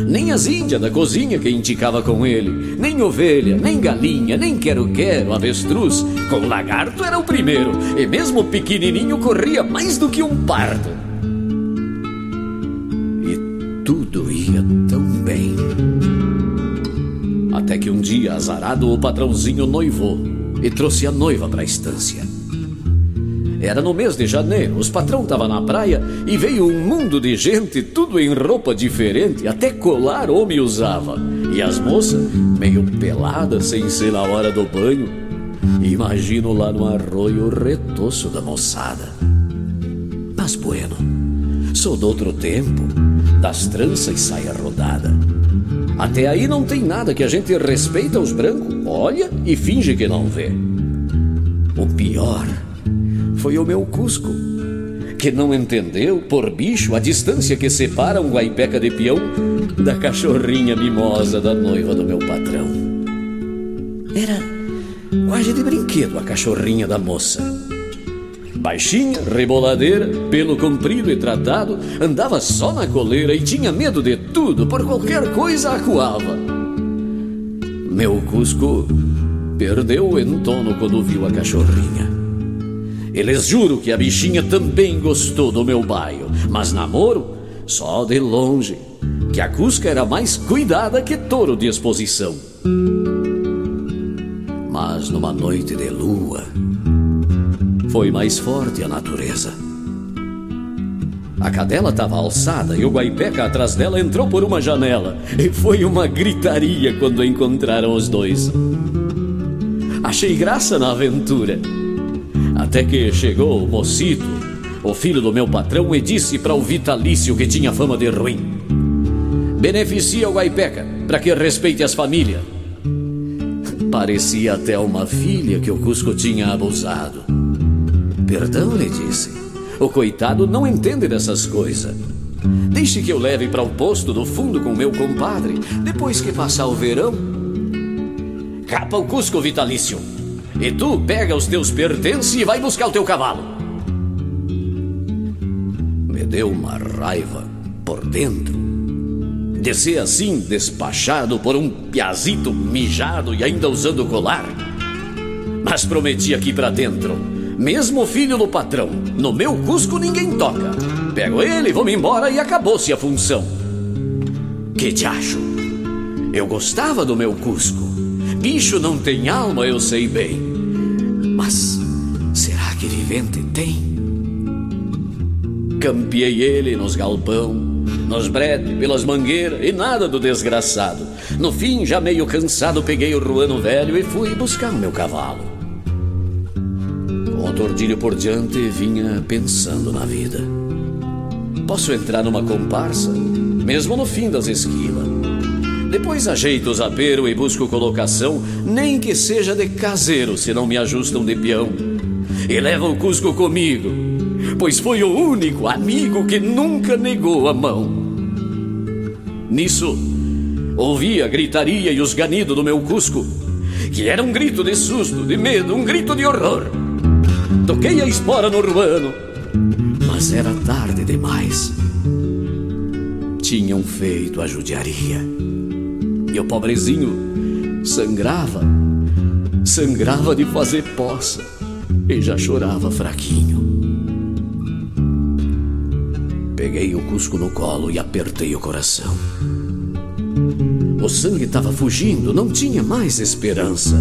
Nem as índias da cozinha que indicava com ele, nem ovelha, nem galinha, nem quero-quero, avestruz. Com lagarto era o primeiro, e mesmo pequenininho corria mais do que um pardo. E tudo ia tão bem. Até que um dia, azarado, o patrãozinho noivou e trouxe a noiva para a estância. Era no mês de janeiro, os patrão tava na praia e veio um mundo de gente, tudo em roupa diferente, até colar homem usava. E as moças, meio peladas, sem ser na hora do banho. Imagino lá no arroio o retoço da moçada. Mas bueno, sou do outro tempo, das tranças e saia rodada. Até aí não tem nada que a gente respeita os brancos, olha e finge que não vê. O pior foi o meu Cusco, que não entendeu, por bicho, a distância que separa um guaipeca de peão da cachorrinha mimosa da noiva do meu patrão. Era quase de brinquedo a cachorrinha da moça. Baixinha, reboladeira, pelo comprido e tratado, andava só na coleira e tinha medo de tudo, por qualquer coisa acuava. Meu Cusco perdeu o entono quando viu a cachorrinha. Eles juro que a bichinha também gostou do meu baio, mas namoro só de longe, que a Cusca era mais cuidada que touro de exposição. Mas numa noite de lua, foi mais forte a natureza. A cadela tava alçada e o guaipeca atrás dela entrou por uma janela, e foi uma gritaria quando encontraram os dois. Achei graça na aventura. Até que chegou o mocito, o filho do meu patrão, e disse para o vitalício que tinha fama de ruim: beneficia o guaipeca para que respeite as famílias. Parecia até uma filha que o Cusco tinha abusado. Perdão, lhe disse, o coitado não entende dessas coisas. Deixe que eu leve para o posto do fundo com meu compadre, depois que passar o verão. Capa o Cusco, vitalício, e tu pega os teus pertences e vai buscar o teu cavalo. Me deu uma raiva por dentro de ser assim despachado por um piazito mijado e ainda usando colar. Mas prometi aqui pra dentro, mesmo filho do patrão, no meu Cusco ninguém toca. Pego ele, vou-me embora e acabou-se a função. Que diacho! Eu gostava do meu Cusco. Bicho não tem alma, eu sei bem. Mas será que vivente tem? Campeei ele nos galpão, nos bretes, pelas mangueiras e nada do desgraçado. No fim, já meio cansado, peguei o ruano velho e fui buscar o meu cavalo. Com o tordilho por diante, vinha pensando na vida. Posso entrar numa comparsa, mesmo no fim das esquilas. Depois ajeito os apeiro e busco colocação, nem que seja de caseiro, se não me ajustam de peão. E levo o Cusco comigo, pois foi o único amigo que nunca negou a mão. Nisso, ouvi a gritaria e os ganidos do meu Cusco, que era um grito de susto, de medo, um grito de horror. Toquei a espora no urbano, mas era tarde demais. Tinham feito a judiaria e o pobrezinho sangrava de fazer poça e já chorava fraquinho. Peguei o Cusco no colo e apertei o coração. O sangue estava fugindo, não tinha mais esperança.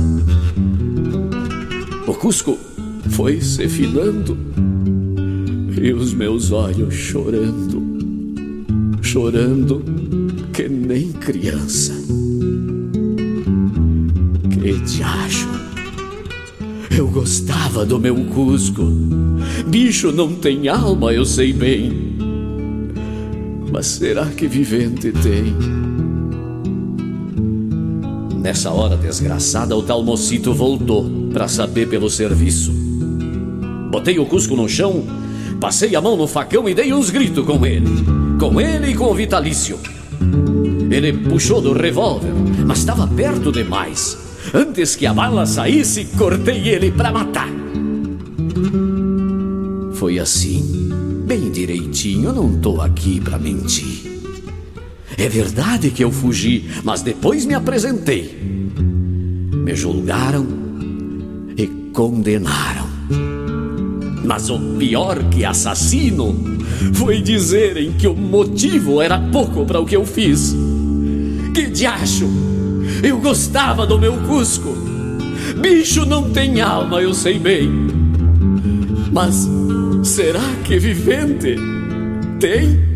O Cusco foi se finando e os meus olhos chorando que nem criança. Que diacho! Eu gostava do meu Cusco. Bicho não tem alma, eu sei bem, mas será que vivente tem? Nessa hora desgraçada, o tal mocito voltou para saber pelo serviço. Botei o Cusco no chão, passei a mão no facão e dei uns gritos com ele. Com ele e com o Vitalício. Ele puxou do revólver, mas estava perto demais. Antes que a bala saísse, cortei ele para matar. Foi assim, bem direitinho, eu não tô aqui para mentir. É verdade que eu fugi, mas depois me apresentei. Me julgaram e condenaram. Mas o pior que assassino foi dizerem que o motivo era pouco para o que eu fiz. Que diacho! Eu gostava do meu Cusco. Bicho não tem alma, eu sei bem, mas será que vivente tem?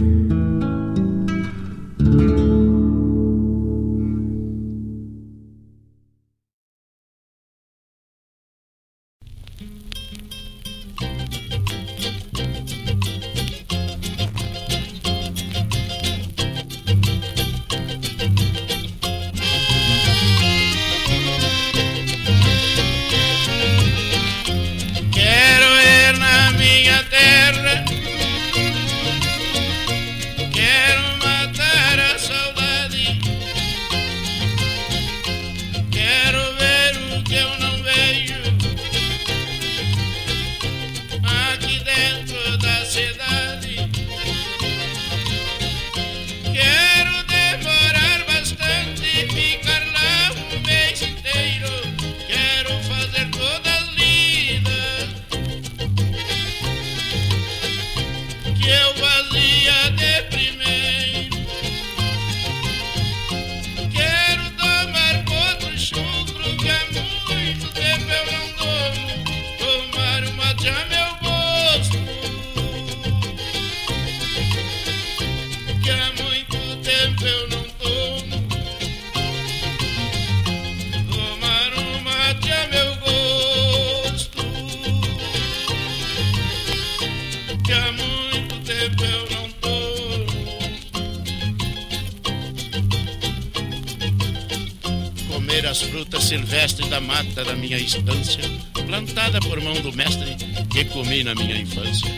Da minha estância, plantada por mão do mestre que comi na minha infância.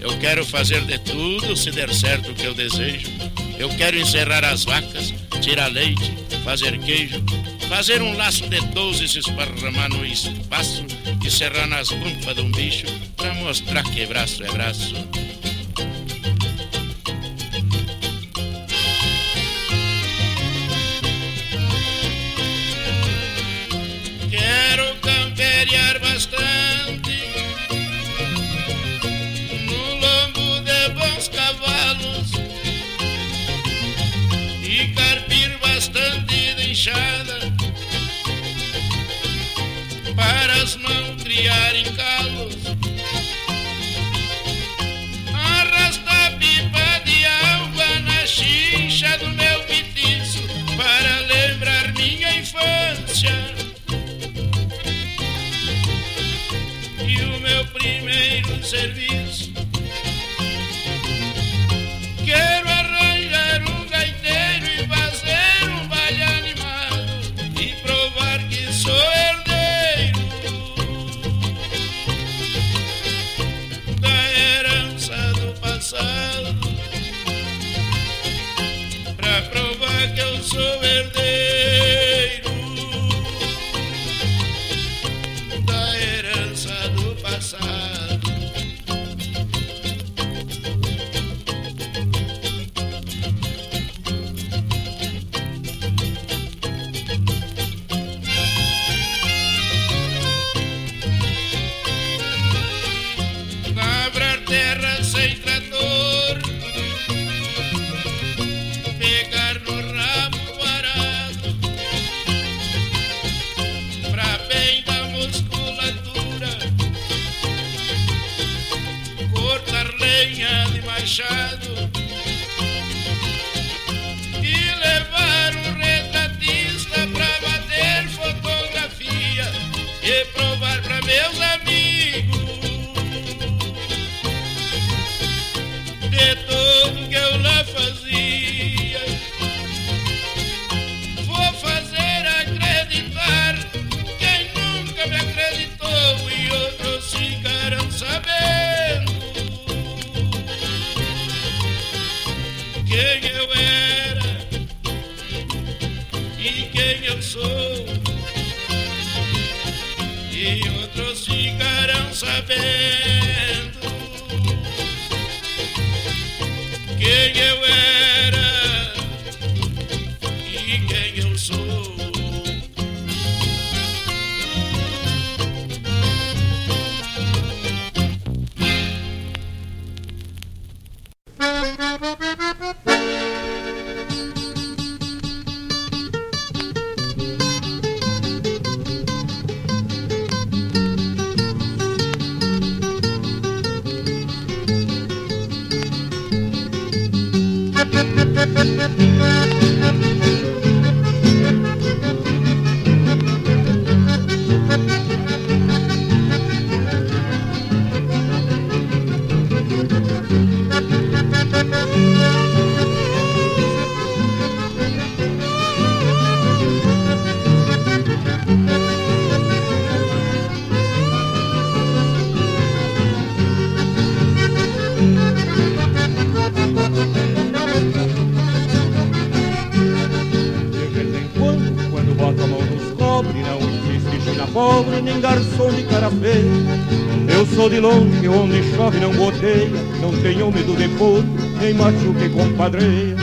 Eu quero fazer de tudo se der certo o que eu desejo. Eu quero encerrar as vacas, tirar leite, fazer queijo, fazer um laço de 12 e se esparramar no espaço e serrar nas pompas de um bicho pra mostrar que braço é braço. Para as mãos criarem calos, arrasta pipa de água na xícara. serviço. Quero arranjar um gaiteiro e fazer um baile animado e provar que sou herdeiro da herança do passado, pra provar que eu sou herdeiro da herança do passado. E levar um retratista pra bater fotografia e provar pra meus amigos de tudo que eu lá fazia. Vou fazer acreditar quem nunca me acreditou e outros ficarão sabendo quem eu era e quem eu sou, e outros ficarão sabendo quem eu era e quem eu sou. De longe, onde chove não goteia, não tenho medo de potro, nem macho que compadreia.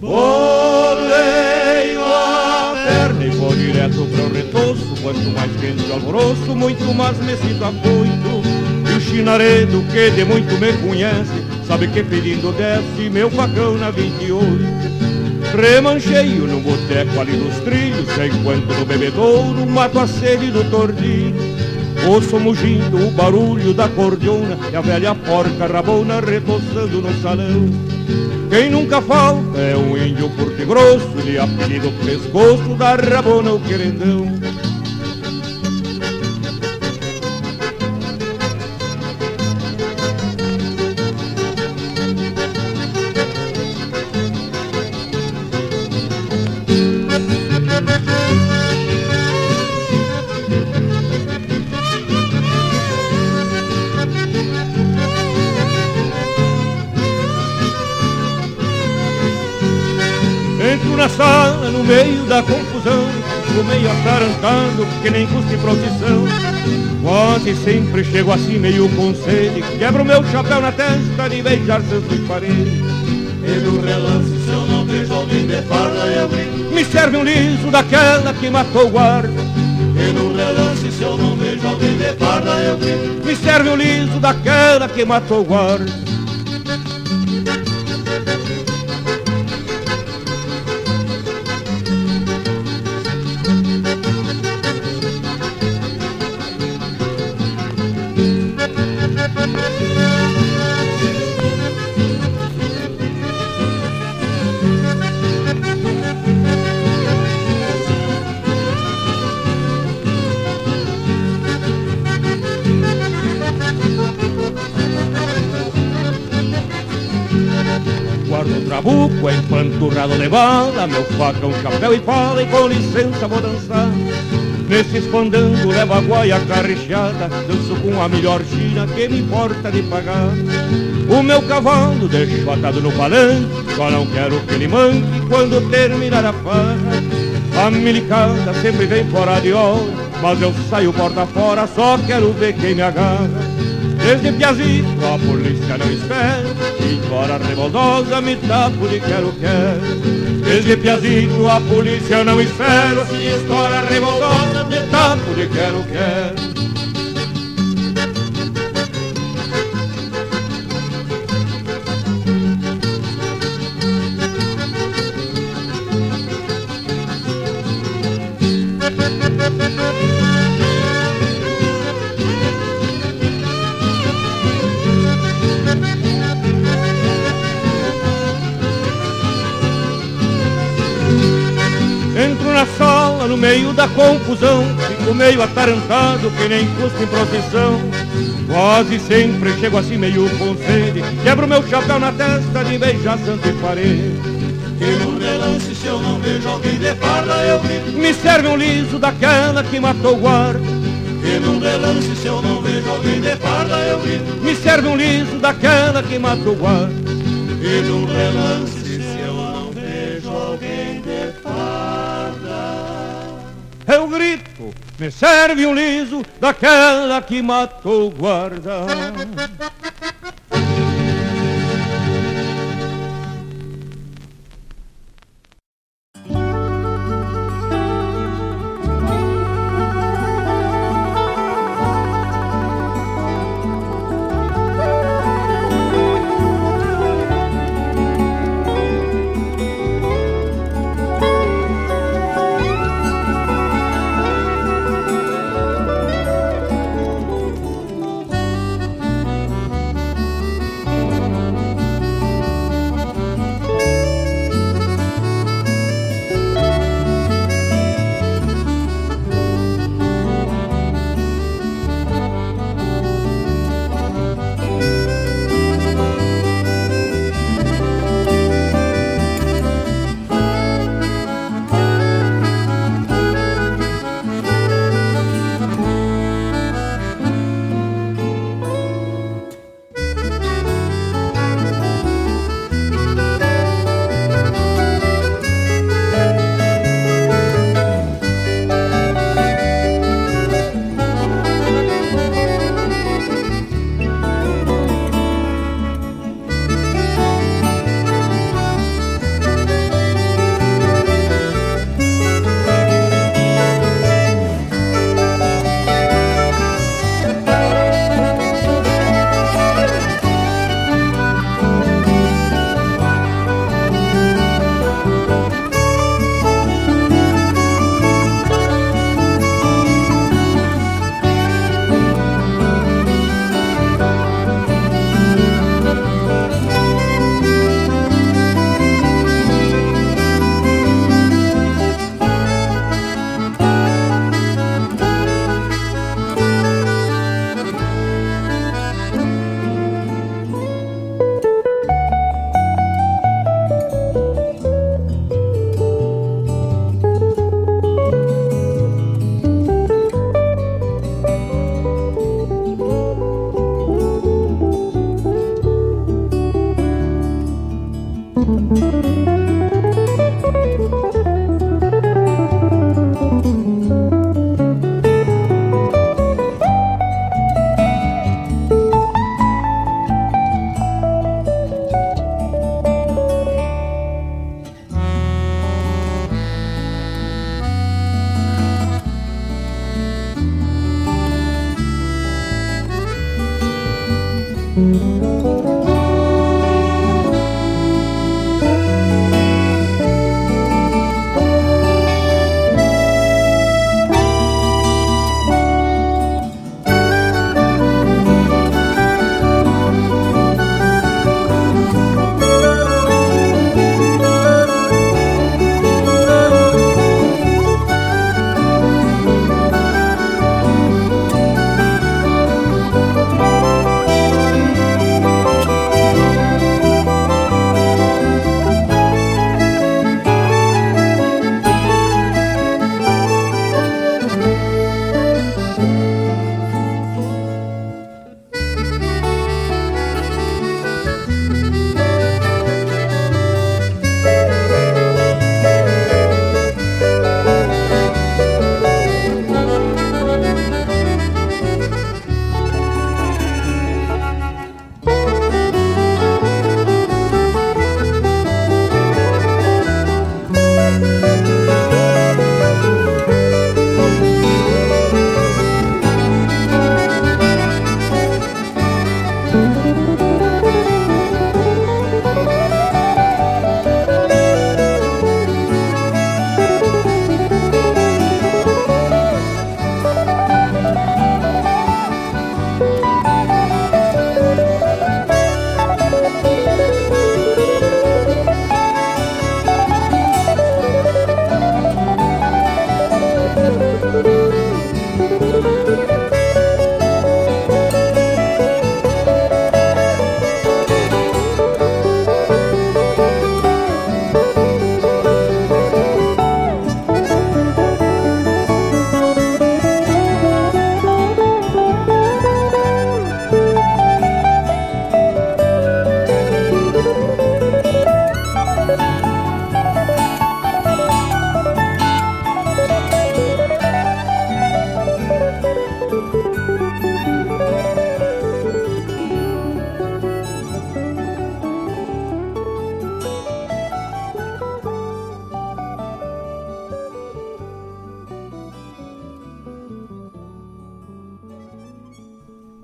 Boleio a perna e vou direto para o retoço, quanto mais quente o alvoroço, muito mais me sinto afoito. E o chinaredo que de muito me conhece, sabe que pedindo desce meu facão na 28. Remancheio no boteco ali nos trilhos, enquanto no bebedouro mato a sede do tordilho. Ouço mugindo o barulho da cordiona e a velha porca rabona reboçando no salão. Quem nunca falta é um índio curto e grosso, de apelido pescoço da rabona o querendão. No meio da confusão, no meio atarantado, que nem custe procissão. Quase sempre chego assim meio com sede, quebro meu chapéu na testa de beijar seus dois paredes. E no relance, se eu não vejo alguém de farda, eu grito: me serve um liso daquela que matou o guarda. E no relance, se eu não vejo alguém de farda, eu grito: me serve um liso daquela que matou o guarda. trabuco empanturrado de bala, meu faca, um chapéu e fala, e com licença vou dançar. Nesse espandango levo a guaia carrecheada, danço com a melhor china que me importa de pagar. O meu cavalo deixo atado no palanque, só não quero que ele manque quando terminar a farra. A milicada sempre vem fora de hora, mas eu saio porta fora, só quero ver quem me agarra. Desde Piazito a polícia não espera, e embora revoltosa me tapo de quero-quero. Desde Piazito a polícia não espera, se estoura revoltosa me tapo de quero-quero. No meio da confusão, fico meio atarantado que nem custo em procissão. Quase sempre chego assim meio com sede, quebro meu chapéu na testa de beijar santo e parede. E no relance se eu não vejo alguém de farda, eu grito, me serve um liso daquela que matou o guarda. E no relance se eu não vejo alguém de farda, eu grito, me serve um liso daquela que matou o guarda. E no relance eu grito, me serve um liso daquela que matou o guarda.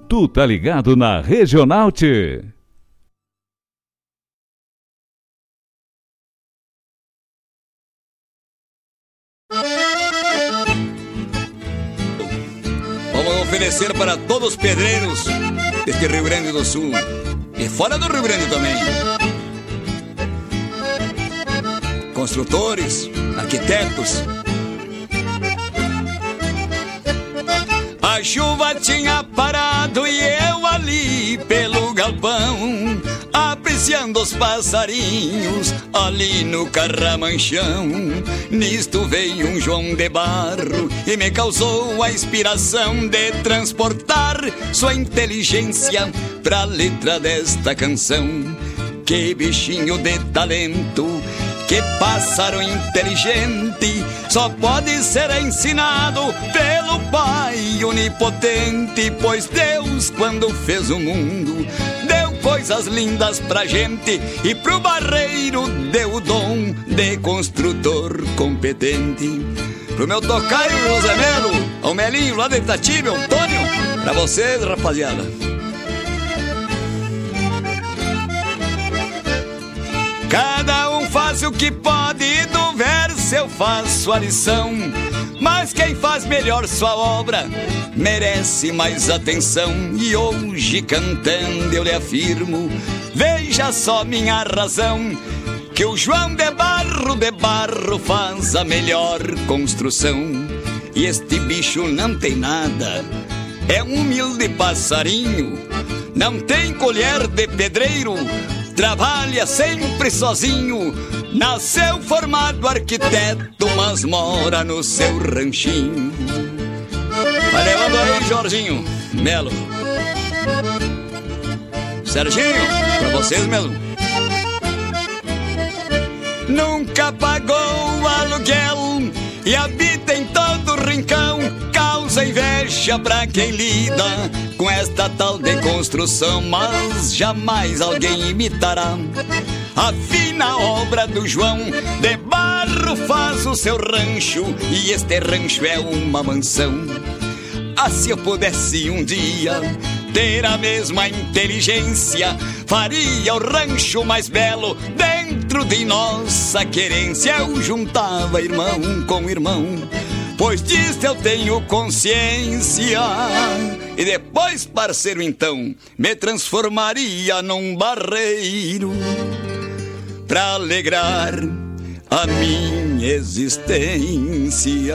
Tu tá ligado na Regional T. Vamos oferecer para todos os pedreiros deste Rio Grande do Sul e fora do Rio Grande também. Construtores, arquitetos. A chuva tinha parado e eu ali pelo galpão, apreciando os passarinhos ali no carramanchão. Nisto veio um João de barro e me causou a inspiração de transportar sua inteligência pra letra desta canção. Que bichinho de talento, que pássaro inteligente, só pode ser ensinado pelo Pai onipotente. Pois Deus, quando fez o mundo, deu coisas lindas pra gente, e pro barreiro deu o dom de construtor competente. Pro meu tocaio José Melo, ao Melinho lá de Itati, meu Antônio, pra vocês, rapaziada. Cada um faz o que pode e do verso eu faço a lição, mas quem faz melhor sua obra merece mais atenção. E hoje cantando eu lhe afirmo, veja só minha razão, que o João de barro faz a melhor construção. E este bicho não tem nada, é um humilde passarinho, não tem colher de pedreiro, trabalha sempre sozinho. Nasceu formado arquiteto, mas mora no seu ranchinho. Valeu, aí, Jorginho Melo, Serginho, pra vocês mesmo. Nunca pagou o aluguel e habita em todo rincão, causa inveja pra quem lida com esta tal de construção, mas jamais alguém imitará a fina obra do João de barro faz o seu rancho, e este rancho é uma mansão. Ah, se eu pudesse um dia ter a mesma inteligência, faria o rancho mais belo dentro de nossa querência. Eu juntava irmão com irmão, pois disto eu tenho consciência, e depois, parceiro, então, me transformaria num barreiro pra alegrar a minha existência.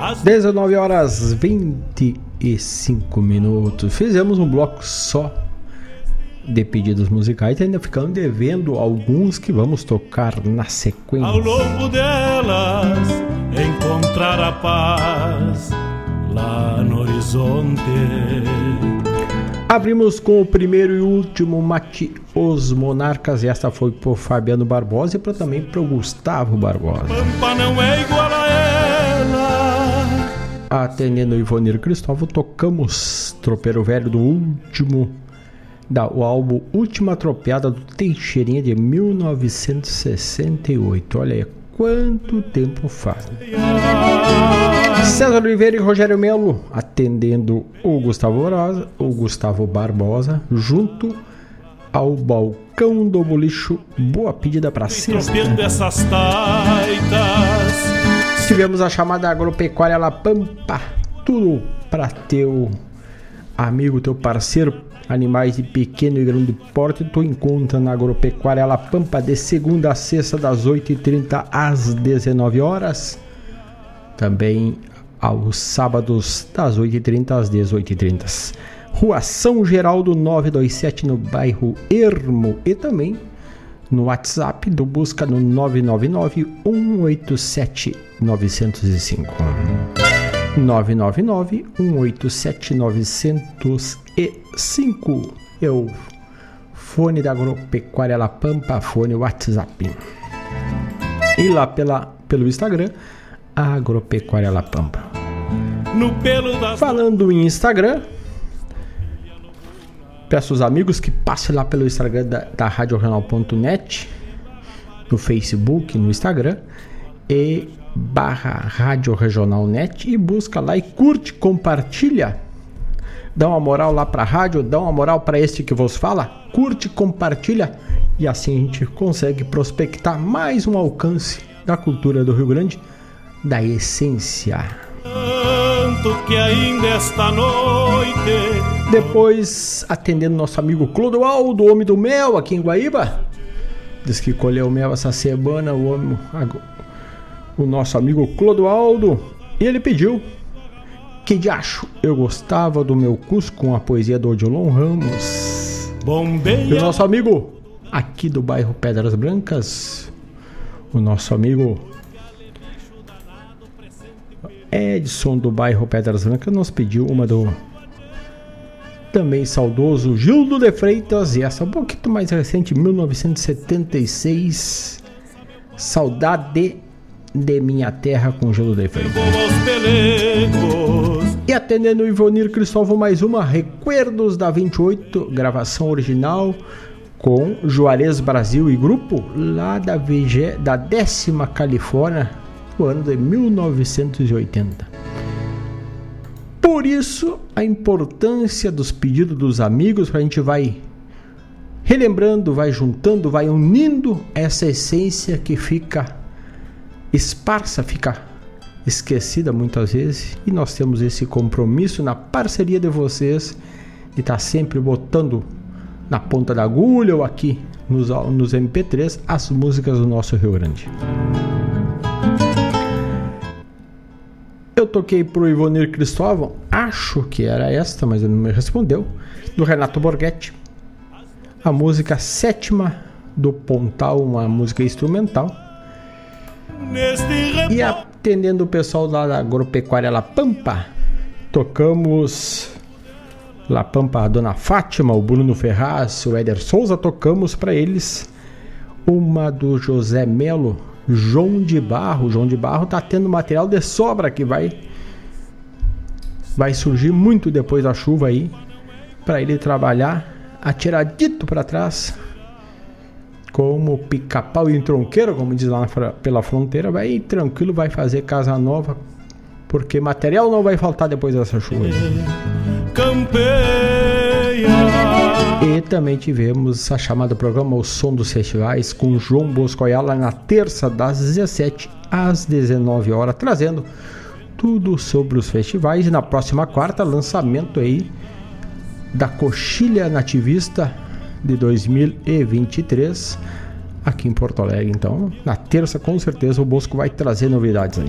Às 19 horas 25 minutos. Fizemos um bloco só de pedidos musicais, ainda ficando devendo alguns que vamos tocar na sequência. Ao longo delas encontrar a paz lá no horizonte. Abrimos com o primeiro e último mate, Os Monarcas. Esta foi por Fabiano Barbosa e também para o Gustavo Barbosa. Pampa não é igual a ela. Atendendo Ivonir Cristóvão, tocamos Tropeiro Velho do último, o álbum Última Tropeada do Teixeirinha de 1968. Olha aí, quanto tempo faz. César Oliveira e Rogério Melo atendendo o Gustavo Barbosa, junto ao balcão Cão do Bolicho, boa pedida pra sexta. Tivemos a chamada Agropecuária La Pampa, tudo pra teu amigo, teu parceiro. Animais de pequeno e grande porte tu encontra na Agropecuária La Pampa, de segunda a sexta, das 8h30 às 19h. Também aos sábados, das 8h30 às 18h30. Rua São Geraldo 927, no bairro Ermo. E também no WhatsApp do Busca no 999-187-905. 999-187-905 é o fone da Agropecuária La Pampa, fone WhatsApp. E lá pelo Instagram, Agropecuária La Pampa. Falando em Instagram, peço aos amigos que passem lá pelo Instagram da Radioregional.net, no Facebook, no Instagram, e /Radioregional.net, e busca lá e curte, compartilha, dá uma moral lá pra rádio, dá uma moral pra este que vos fala, curte, compartilha, e assim a gente consegue prospectar mais um alcance da cultura do Rio Grande, da essência. Tanto que ainda esta noite... Depois, atendendo nosso amigo Clodoaldo, o homem do mel aqui em Guaíba, diz que colheu mel essa semana, o nosso amigo Clodoaldo, e ele pediu Que Diacho Eu Gostava do Meu Cusco, com a poesia do Odilon Ramos. E o nosso amigo aqui do bairro Pedras Brancas, o nosso amigo Edson do bairro Pedras Brancas, nos pediu uma do também saudoso Gildo de Freitas, e essa um pouquinho mais recente, 1976, Saudade de Minha Terra, com Gelo de Freitas. E atendendo o Ivonir Cristóvão, mais uma Recuerdos da 28, gravação original com Juarez Brasil e grupo, lá da VG, da 10ª Califórnia, no ano de 1980. Por isso, a importância dos pedidos dos amigos, pra gente vai relembrando, vai juntando, vai unindo essa essência que fica esparsa, fica esquecida muitas vezes, e nós temos esse compromisso na parceria de vocês de estar sempre botando na ponta da agulha ou aqui nos MP3 as músicas do nosso Rio Grande. Eu toquei pro Ivonir Cristóvão, acho que era esta, mas ele não me respondeu, do Renato Borghetti, a música Sétima do Pontal, uma música instrumental. E atendendo o pessoal lá da Agropecuária La Pampa, tocamos La Pampa, a Dona Fátima, o Bruno Ferraz, o Éder Souza, tocamos para eles uma do José Melo, João de Barro. João de Barro tá tendo material de sobra que vai surgir muito depois da chuva aí, para ele trabalhar atiradito para trás, como pica-pau e tronqueiro, como diz lá pela fronteira. Vai tranquilo, vai fazer casa nova, porque material não vai faltar depois dessa chuva. E também tivemos a chamada programa O Som dos Festivais, com João Bosco Ayala, na terça, das 17 às 19h, trazendo tudo sobre os festivais. E na próxima quarta, lançamento aí da Coxilha Nativista de 2023 aqui em Porto Alegre. Então, na terça, com certeza o Bosco vai trazer novidades aí.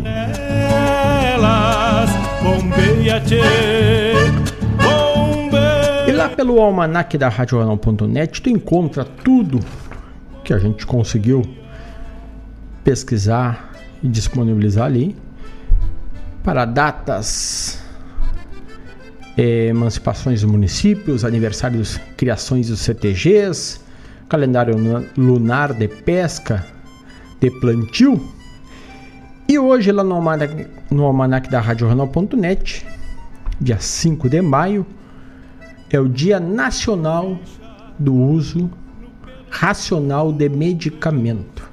E lá pelo almanac da Radioregional.net tu encontra tudo que a gente conseguiu pesquisar e disponibilizar ali para datas, emancipações dos municípios, aniversários, criações dos CTGs, calendário lunar de pesca, de plantio. E hoje lá no almanac da Radioregional.net, dia 5 de maio, é o Dia Nacional do Uso Racional de Medicamento.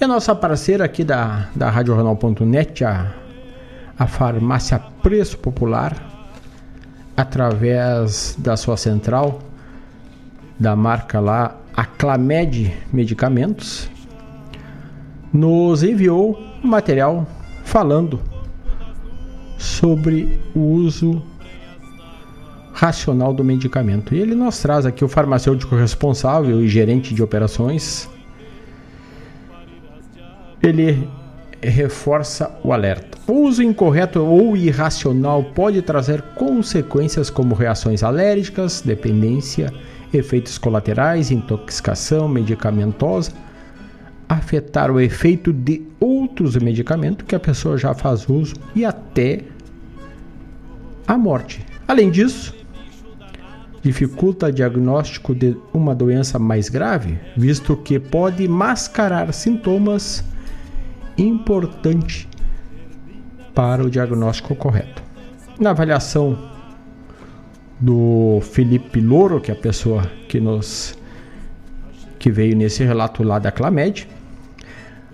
E a nossa parceira aqui da Radioregional.net, a farmácia Preço Popular, através da sua central, da marca lá a Clamed Medicamentos, nos enviou um material falando sobre o uso racional do medicamento. E ele nos traz aqui o farmacêutico responsável e gerente de operações. Ele reforça o alerta. O uso incorreto ou irracional pode trazer consequências como reações alérgicas, dependência, efeitos colaterais, intoxicação medicamentosa, afetar o efeito de outros medicamentos que a pessoa já faz uso e até a morte. Além disso, dificulta o diagnóstico de uma doença mais grave, visto que pode mascarar sintomas importantes para o diagnóstico correto. Na avaliação do Felipe Louro, que é a pessoa que veio nesse relato lá da Clamed,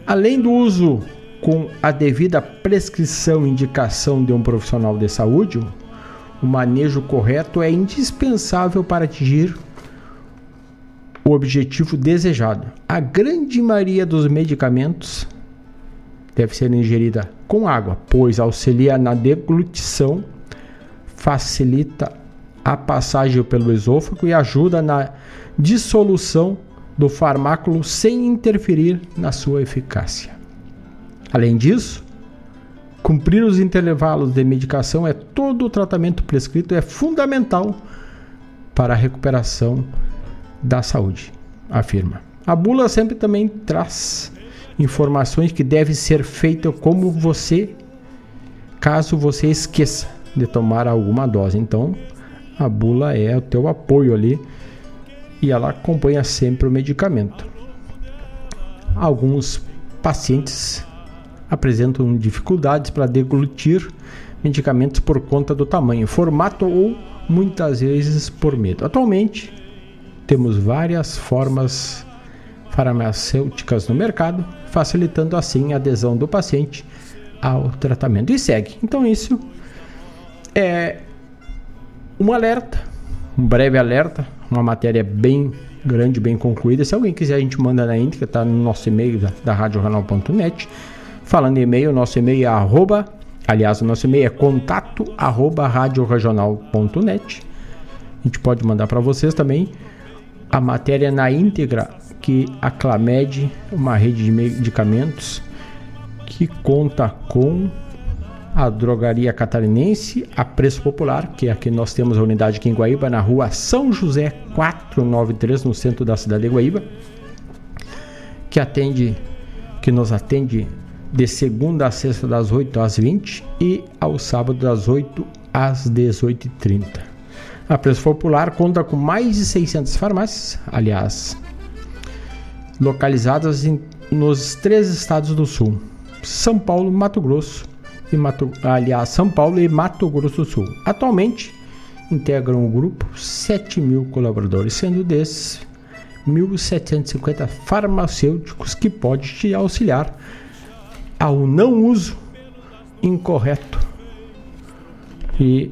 além do uso com a devida prescrição e indicação de um profissional de saúde, o manejo correto é indispensável para atingir o objetivo desejado. A grande maioria dos medicamentos deve ser ingerida com água, pois auxilia na deglutição, facilita a passagem pelo esôfago e ajuda na dissolução do fármaco sem interferir na sua eficácia. Além disso, cumprir os intervalos de medicação é todo o tratamento prescrito é fundamental para a recuperação da saúde, afirma. A bula sempre também traz informações que devem ser feitas como você, caso você esqueça de tomar alguma dose. Então, a bula é o teu apoio ali e ela acompanha sempre o medicamento. Alguns pacientes apresentam dificuldades para deglutir medicamentos por conta do tamanho, formato ou muitas vezes por medo. Atualmente, temos várias formas farmacêuticas no mercado, facilitando assim a adesão do paciente ao tratamento. E segue. Então isso é um alerta, um breve alerta, uma matéria bem grande, bem concluída. Se alguém quiser, a gente manda na íntegra, está no nosso e-mail da Radioregional.net. Falando em e-mail, nosso e-mail é contato@radioregional.net. A gente pode mandar para vocês também a matéria na íntegra que a Clamed, uma rede de medicamentos que conta com a drogaria catarinense, a Preço Popular, que aqui nós temos a unidade aqui em Guaíba, na rua São José 493, no centro da cidade de Guaíba, que nos atende de segunda a sexta das 8 às 20 e ao sábado das 8 às 18h30. A Preço Popular conta com mais de 600 farmácias, aliás, localizadas nos 3 estados do Sul, São Paulo e Mato Grosso do Sul. Atualmente, integram o grupo 7 mil colaboradores, sendo desses 1.750 farmacêuticos que pode te auxiliar ao não uso incorreto e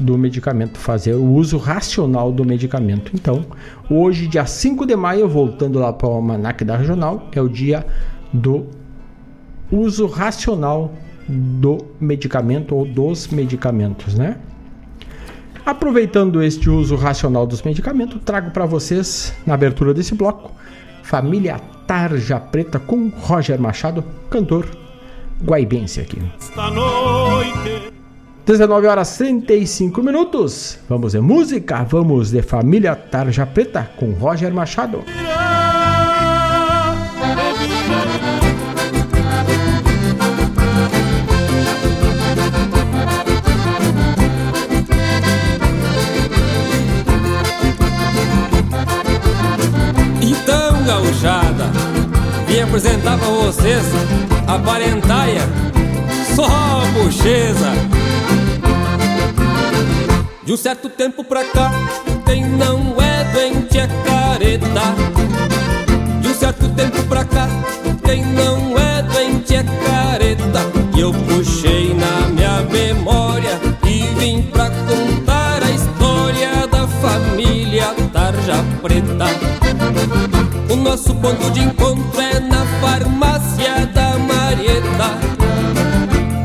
do medicamento, fazer o uso racional do medicamento. Então, hoje, dia 5 de maio, voltando lá para o almanac da Regional, é o dia do uso racional do medicamento ou dos medicamentos, né? Aproveitando este uso racional dos medicamentos, trago para vocês, na abertura desse bloco, Família Tarja Preta com Roger Machado, cantor guaibense aqui. Esta noite, 19h35, vamos de música, vamos de Família Tarja Preta com Roger Machado. Então, gauchada, vim apresentar pra vocês a parentaia, só a bocheza. De um certo tempo pra cá, quem não é doente é careta. De um certo tempo pra cá, quem não é doente é careta. E eu puxei na minha memória e vim pra contar a história da família Tarja Preta. ponto de encontro é na farmácia da Marieta.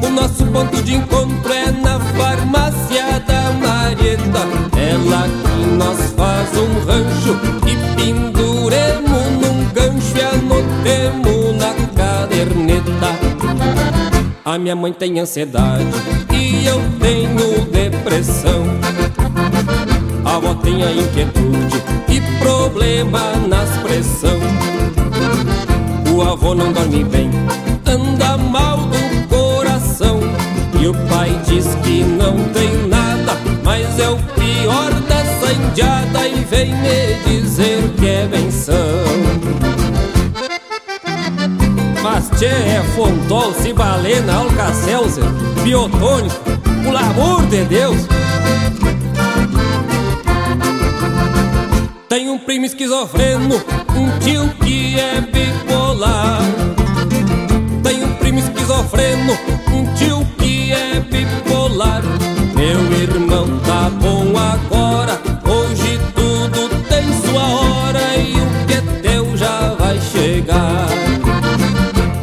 O nosso ponto de encontro é na farmácia da Marieta. É lá que nós faz um rancho e penduremos num gancho e anotemos na caderneta. A minha mãe tem ansiedade e eu tenho depressão. A avó tem a inquietude e problema nas pressão. O avô não dorme bem, anda mal do coração. E o pai diz que não tem nada, mas é o pior dessa indiada e vem me dizer que é benção. Mas tchê, é Fontol, Cibalena, Alcacelser, Biotônico, pelo amor de Deus. Tem um primo esquizofreno, um tio que é bipolar. Tem um primo esquizofreno, um tio que é bipolar. Meu irmão tá bom agora, hoje tudo tem sua hora e o que é teu já vai chegar.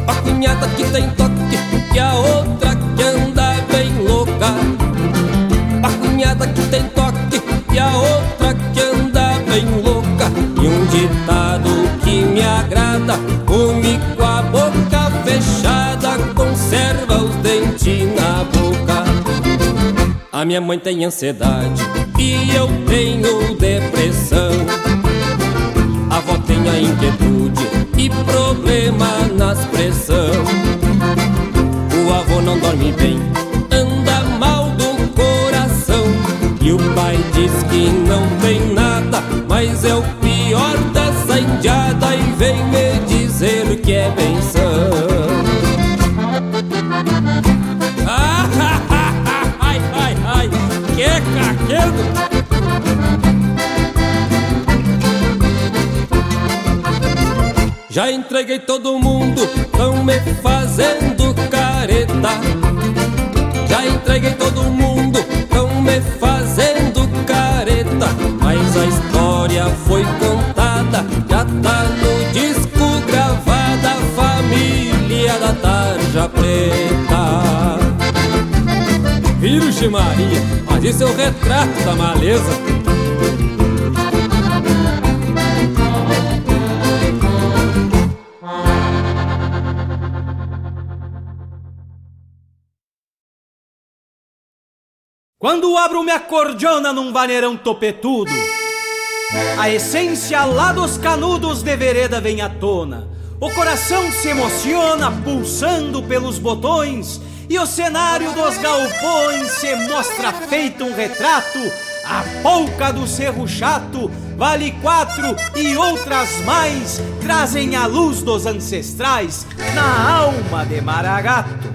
A cunhada que tem toque e a outra que anda bem louca. A cunhada que tem toque e a outra que anda bem louca. E um ditado que me agrada: come com a boca fechada, conserva os dentes na boca. A minha mãe tem ansiedade e eu tenho depressão. A avó tem a inquietude e problema nas pressão. O avô não dorme bem, anda mal do coração. E o pai diz que não tem nada, mas é o pior dessa indiada e vem me dizer que é benção. Ah, ha, ha, ha, ai, ai, ai, que caquedo! Já entreguei todo mundo, tão me fazendo careta. Já entreguei todo mundo, tão me fazendo careta. Mas a história foi contada, já tá no disco gravada, Família da Tarja Preta. Virgem Maria, mas isso é o retrato da maleza. Quando abro minha cordiona num vaneirão topetudo, a essência lá dos canudos de vereda vem à tona. O coração se emociona pulsando pelos botões e o cenário dos galpões se mostra feito um retrato. A polca do Cerro Chato, Vale 4 e outras mais trazem a luz dos ancestrais na alma de Maragato.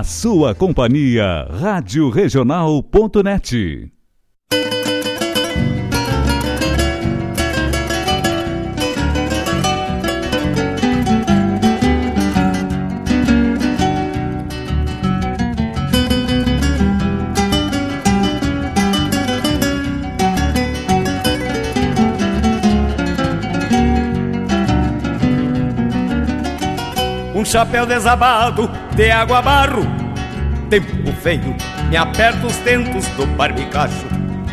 na sua companhia, Radioregional.net. Um chapéu desabado, de água a barro, tempo feio, me aperta os tentos do barbicacho,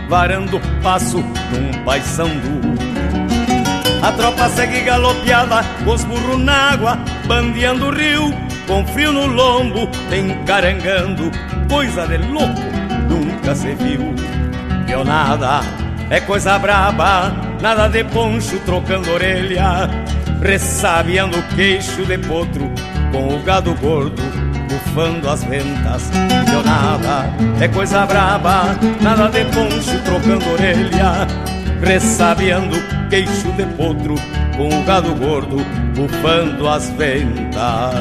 varando o passo num paisandu. A tropa segue galopeada, os burros na água, bandeando o rio, com frio no lombo, encarangando, coisa de louco, nunca se viu. Pionada é coisa braba, nada de poncho, trocando orelha, ressabiando o queixo de potro, com o gado gordo bufando as ventas. Pionada é coisa braba, nada de poncho, trocando orelha, ressabiando o queixo de potro, com o gado gordo bufando as ventas.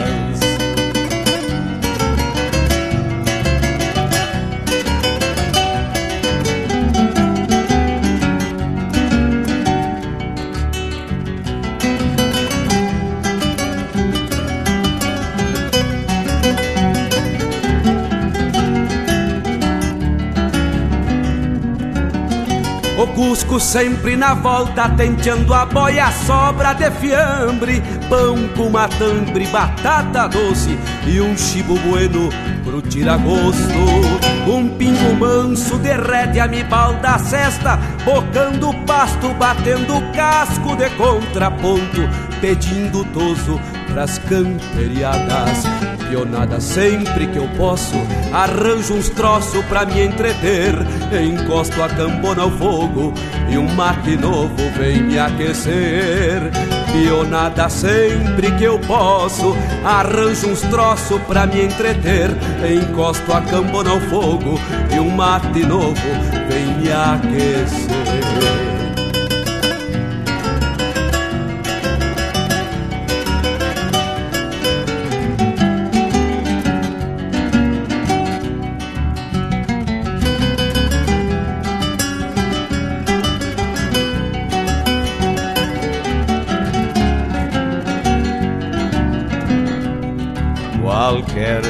Cusco sempre na volta, tenteando a boia, sobra de fiambre, pão com matambre, batata doce e um chibo bueno pro tiragosto. Um pingo manso derrete a mibal da cesta, bocando pasto, batendo casco de contraponto, pedindo toso pras camperiadas. Pionada sempre que eu posso, arranjo uns troços pra me entreter, encosto a cambona ao fogo e um mate novo vem me aquecer. Pionada sempre que eu posso, arranjo uns troços pra me entreter, encosto a cambona ao fogo e um mate novo vem me aquecer. Qualquer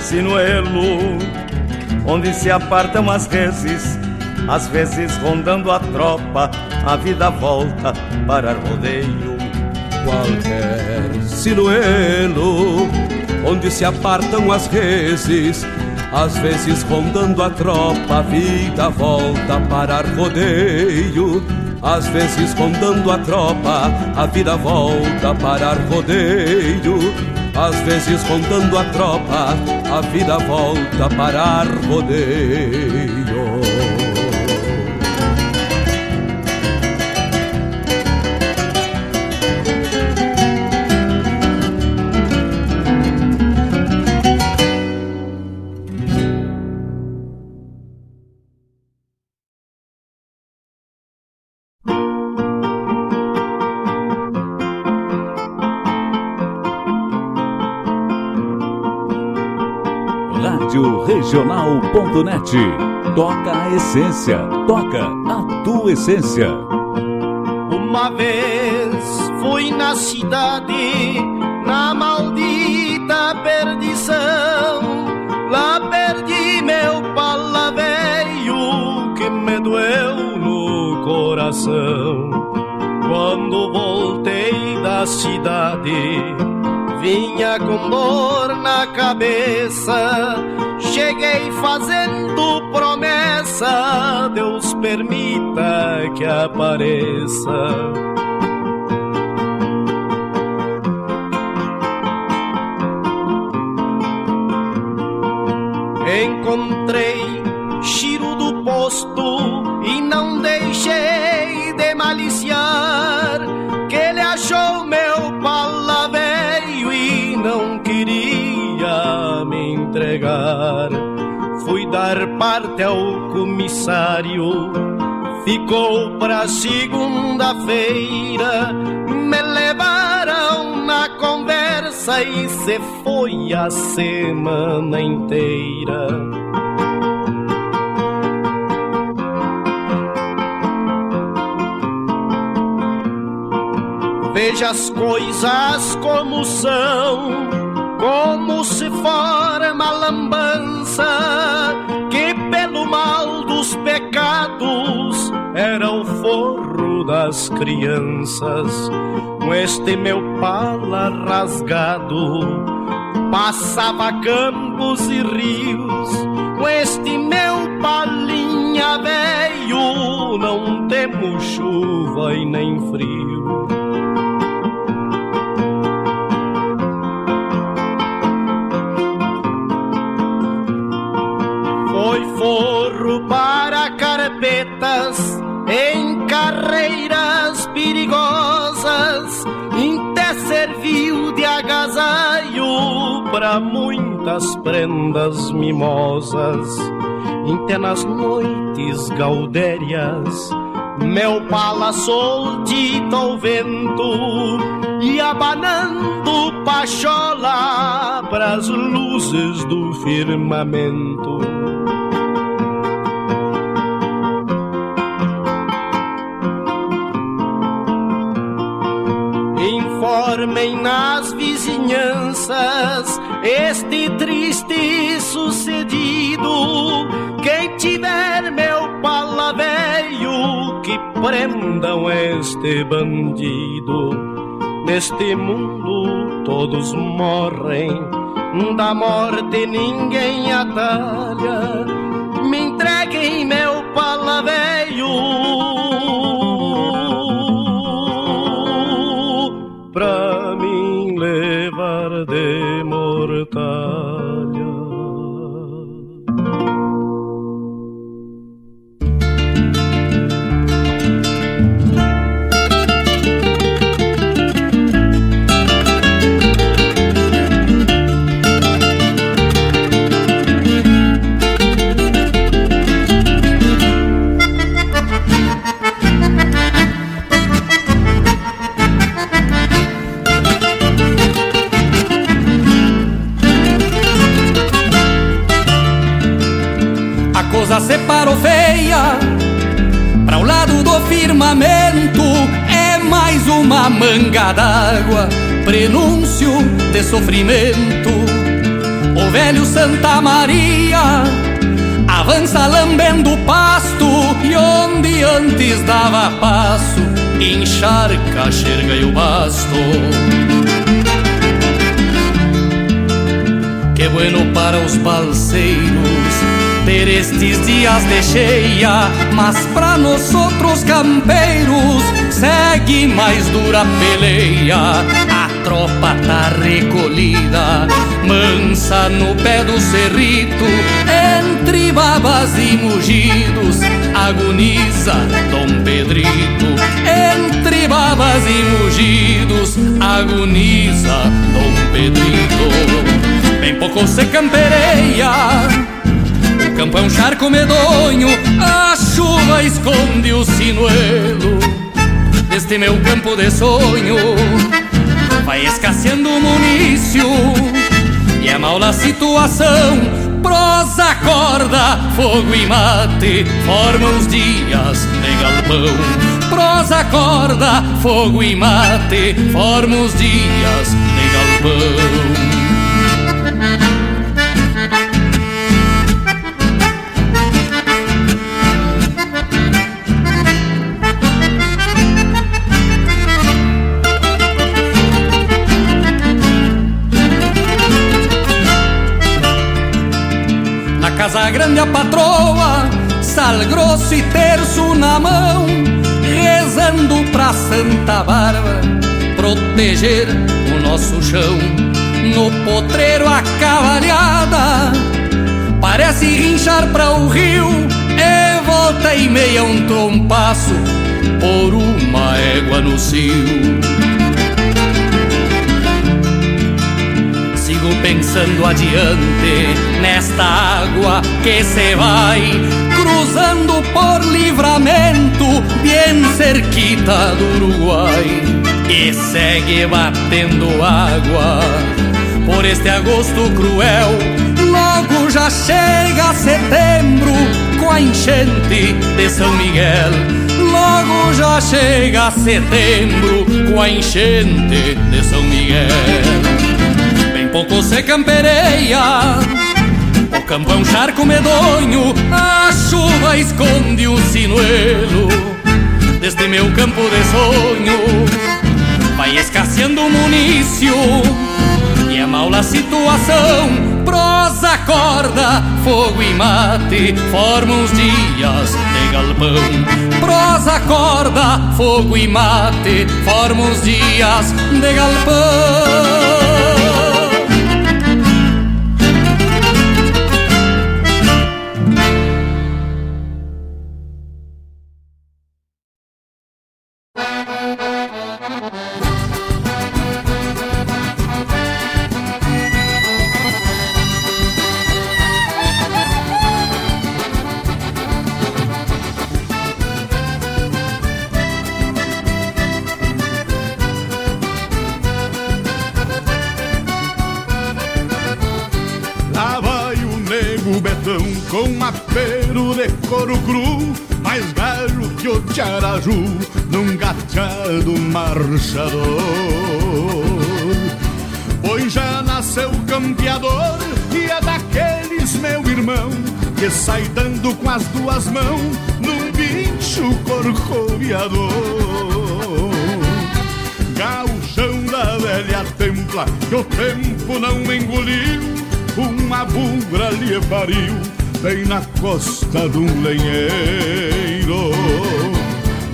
sinuelo, onde se apartam as reses, às vezes rondando a tropa, a vida volta para rodeio. Qualquer sinuelo, onde se apartam as reses, às vezes rondando a tropa, a vida volta para rodeio. Às vezes rondando a tropa, a vida volta para rodeio. Às vezes rondando a tropa, a vida volta para rodeio. Regional.net. Toca a essência, toca a tua essência. Uma vez fui na cidade, na maldita perdição. Lá perdi meu palavreio que me doeu no coração. Quando voltei da cidade, vinha com dor na cabeça. Cheguei fazendo promessa, Deus permita que apareça. Encontrei Chiro do posto e não deixei de maliciar, que ele achou meu palavreio e não queria me entregar. Fui dar parte ao comissário, ficou pra segunda-feira. Me levaram na conversa sei se foi a semana inteira. Veja as coisas como são, como se forma a lambança, que pelo mal dos pecados era o forro das crianças. Com este meu pala rasgado passava campos e rios. Com este meu palinha velho não temo chuva e nem frio. Foi forro para carpetas em carreiras perigosas, até serviu de agasalho para muitas prendas mimosas. Até nas noites gaudérias meu pala soldita ao vento, e abanando pachola pras luzes do firmamento. Formem nas vizinhanças este triste sucedido. Quem tiver meu pala velho, que prendam este bandido. Neste mundo todos morrem, da morte ninguém atalha. Me entreguem meu pala velho pra mim levar de mortalha. A separou feia para o lado do firmamento, é mais uma manga d'água, prenúncio de sofrimento. O velho Santa Maria avança lambendo pasto, e onde antes dava passo encharca a xerga e o basto. Que bueno para os balseiros ter estes dias de cheia, mas pra nós outros campeiros segue mais dura peleia. A tropa tá recolhida, mansa no pé do cerrito, entre babas e mugidos agoniza Dom Pedrito. Entre babas e mugidos agoniza Dom Pedrito. Bem pouco se campereia, o campo é um charco medonho, a chuva esconde o sinuelo. Deste meu campo de sonho vai escasseando o munício, e é mal a situação. Prosa, corda, fogo e mate formam os dias de galpão. Prosa, corda, fogo e mate formam os dias de galpão. Casa grande a patroa, sal grosso e terço na mão, rezando pra Santa Bárbara proteger o nosso chão. No potreiro a cavalhada parece rinchar pra o rio, e volta e meia um trompaço por uma égua no cio. Sigo pensando adiante nesta água que se vai cruzando por Livramento, bem cerquita do Uruguai. que segue batendo água por este agosto cruel. Logo já chega setembro com a enchente de São Miguel. Logo já chega setembro com a enchente de São Miguel. Bem pouco se campereia, o campo é um charco medonho, a chuva esconde o sinuelo. Deste meu campo de sonho vai escasseando o munício, e é mal a situação. Prosa, corda, fogo e mate formam os dias de galpão. Prosa, corda, fogo e mate formam os dias de galpão. Num gateado marchador, pois já nasceu campeador, e é daqueles, meu irmão, que sai dando com as duas mãos num bicho corcoviador. Gauchão da velha templa, que o tempo não engoliu, uma bugra lhe pariu bem na costa de um lenheiro.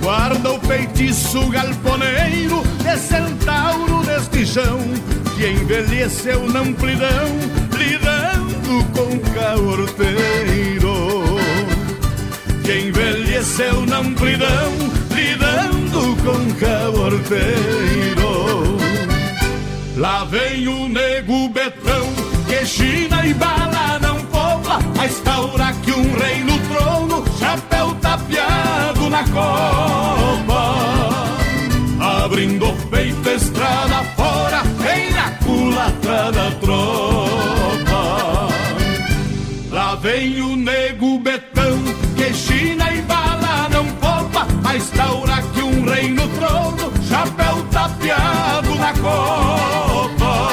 Guarda o feitiço galponeiro de centauro deste chão, que envelheceu na amplidão, lidando com caorteiro. Que envelheceu na amplidão, lidando com caorteiro. Lá vem o nego Betão, que China e bala não pobla, mas taura que um rei no trono, chapéu tapeado na copa, abrindo o peito estrada fora, vem na culatra da tropa. Lá vem o nego Betão, que China e bala não poupa, mas taura que um rei no trono, chapéu tapeado na copa,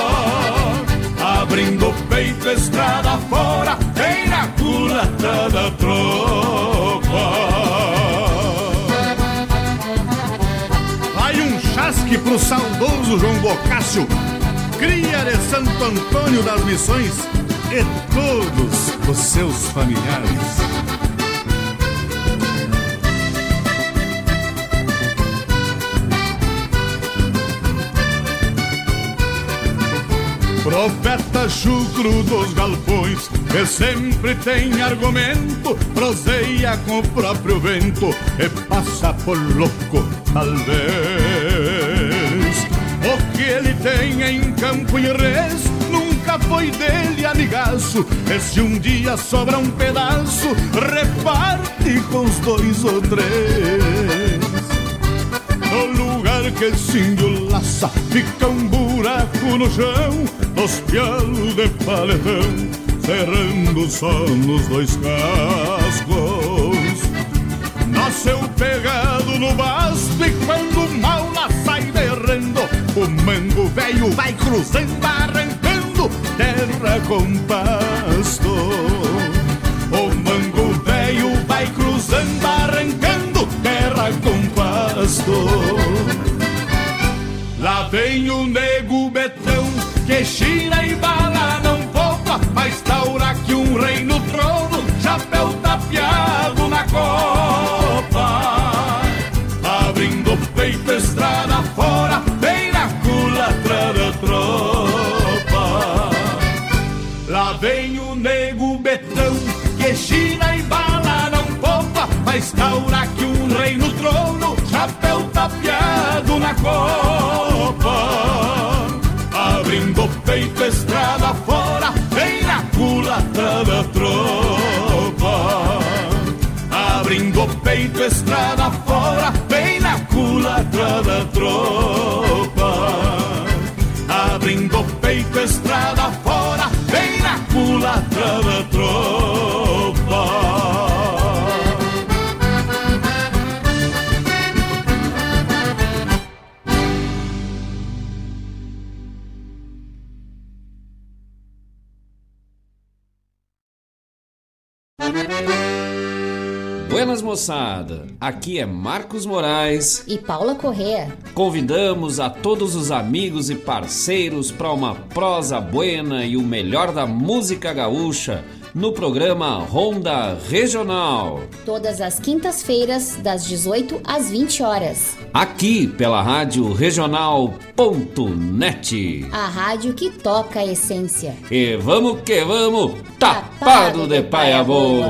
abrindo o peito estrada fora, vem na culatra da tropa. Que pro saudoso João Bocácio, cria de Santo Antônio das Missões, e todos os seus familiares. Profeta chucro dos galpões, que sempre tem argumento, proseia com o próprio vento e passa por louco, talvez. O que ele tem em campo e res nunca foi dele amigaço, e se um dia sobra um pedaço, reparte com os dois ou três. No lugar que esse índio laça fica um buraco no chão, nos pialos de paletão, cerrando só nos dois cascos. Nasceu pegado no basto, e quando o mal lá sai derrando, o mango velho vai cruzando, arrancando terra com pasto. O mango velho vai cruzando, arrancando terra com pasto. Lá vem o nego Betão, que China e bala não poupa, mas taura que um rei no trono, chapéu tapeado na copa, abrindo o peito estrada fora, bem na culatra da tropa. Lá vem o nego Betão, que China e bala não poupa, mas taura que um rei no trono, chapéu tapeado na copa, abrindo o peito estrada fora, vem na culatra da tropa, abrindo o peito estrada fora, vem na culatra da tropa. Buenas moçada, aqui é Marcos Moraes e Paula Corrêa. Convidamos a todos os amigos e parceiros para uma prosa buena e o melhor da música gaúcha no programa Ronda Regional. Todas as quintas-feiras, das 18 às 20 horas. Aqui pela Rádio Regional.net. A rádio que toca a essência. E vamos que vamos, tapado de paia boa.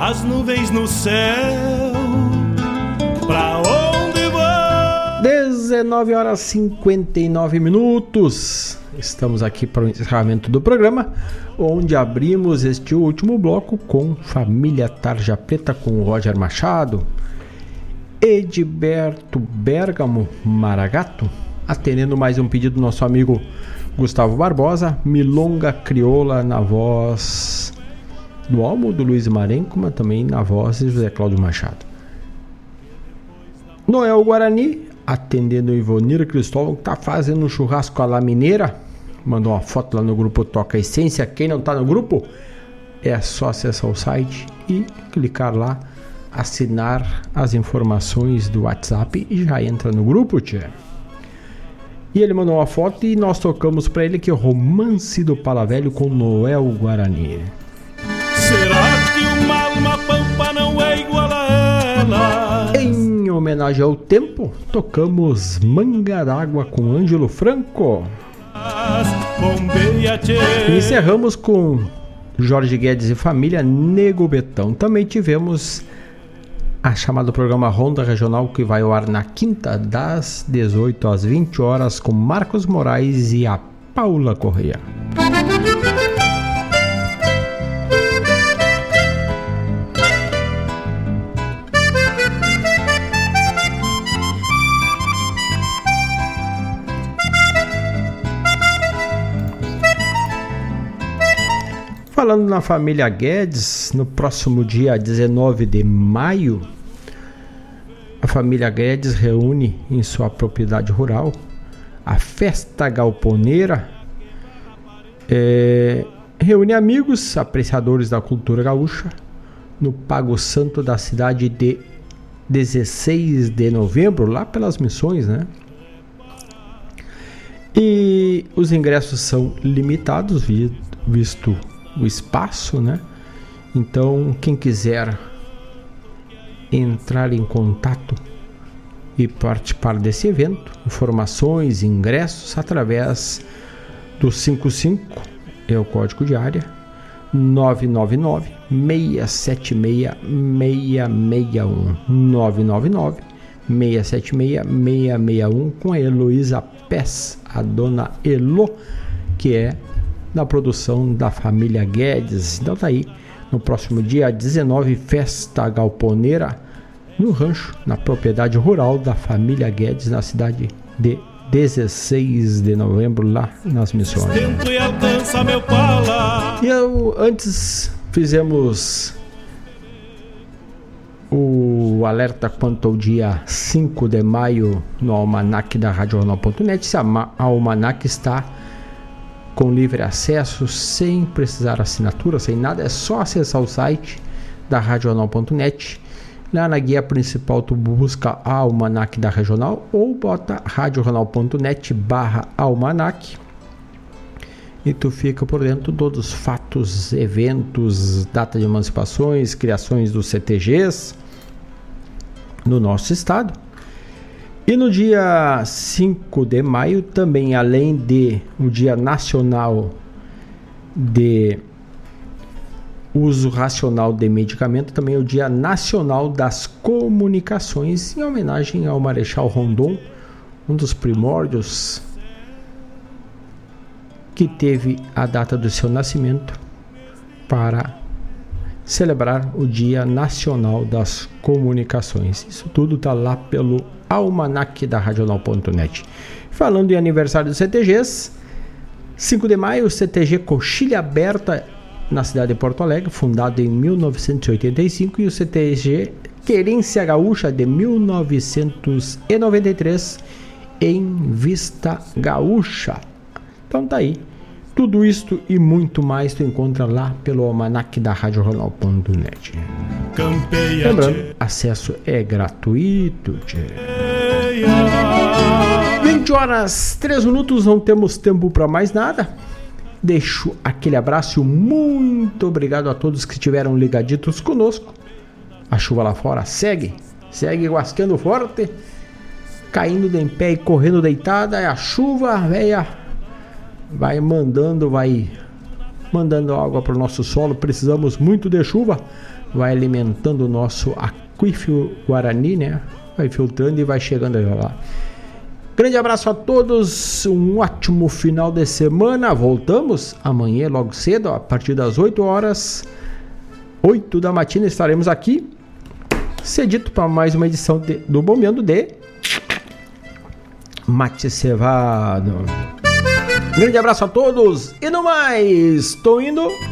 As nuvens no céu, pra onde vão? 19h59. Estamos aqui para o encerramento do programa, onde abrimos este último bloco com Família Tarja Preta, com Roger Machado, Ediberto Bergamo, Maragato, atendendo mais um pedido do nosso amigo Gustavo Barbosa, Milonga Crioula na voz do álbum do Luiz Marenco, mas também na voz de José Cláudio Machado. Noel Guarani, atendendo Ivonir Cristóvão, que está fazendo um churrasco à la mineira. Mandou uma foto lá no grupo Toca Essência. Quem não está no grupo, é só acessar o site e clicar lá, assinar as informações do WhatsApp e já entra no grupo, tia. E ele mandou uma foto e nós tocamos para ele que é o Romance do Palavelho com Noel Guarani. Será que uma alma pampa não é igual a ela? Em homenagem ao tempo, tocamos Manga d'Água com Ângelo Franco. Encerramos com Jorge Guedes e Família, Nego Betão. Também tivemos a chamada programa Ronda Regional, que vai ao ar na quinta, das 18 às 20 horas, com Marcos Moraes e a Paula Corrêa. Falando na família Guedes, no próximo dia 19 de maio, a família Guedes reúne em sua propriedade rural a Festa Galponeira, reúne amigos, apreciadores da cultura gaúcha, no Pago Santo da cidade de 16 de novembro, lá pelas missões, né? E os ingressos são limitados, visto o espaço, né? Então, quem quiser entrar em contato e participar desse evento, informações, ingressos através do 55, é o código de área, 999-676-661, 999-676-661, com a Heloísa Pes, a dona Elo, que é na produção da família Guedes. Então tá aí, no próximo dia 19, Festa Galponeira no rancho, na propriedade rural da família Guedes, na cidade de 16 de novembro, lá nas missões. Antes fizemos o alerta quanto ao dia 5 de maio no almanac da Radioregional.net. Esse almanac está com livre acesso, sem precisar assinatura, sem nada, é só acessar o site da Radioregional.net. Lá na guia principal tu busca Almanac da Regional ou bota radioregional.net/almanac e tu fica por dentro de todos os fatos, eventos, data de emancipações, criações dos CTGs no nosso estado. E no dia 5 de maio, também, além de o Dia Nacional de Uso Racional de Medicamento, também é o Dia Nacional das Comunicações, em homenagem ao Marechal Rondon, um dos primórdios que teve a data do seu nascimento para celebrar o Dia Nacional das Comunicações. Isso tudo está lá pelo almanac da Radioregional.net. Falando em aniversário dos CTGs, 5 de maio, o CTG Coxilha Aberta, na cidade de Porto Alegre, fundado em 1985, e o CTG Querência Gaúcha, de 1993, em Vista Gaúcha. Então tá aí. Tudo isto e muito mais tu encontra lá pelo almanac da Radioregional.net. Lembrando, acesso é gratuito. 20h03, não temos tempo para mais nada. Deixo aquele abraço, muito obrigado a todos que estiveram ligaditos conosco. A chuva lá fora segue guascando forte, caindo de em pé e correndo deitada. É a chuva, velha, vai mandando água para o nosso solo. Precisamos muito de chuva, vai alimentando o nosso aquífero guarani, né? Vai filtrando e vai chegando lá. Grande abraço a todos, um ótimo final de semana. Voltamos amanhã logo cedo, a partir das 8 da matina, estaremos aqui cedito para mais uma edição do Bombeando de Mate Cevado. Grande abraço a todos e no mais, estou indo.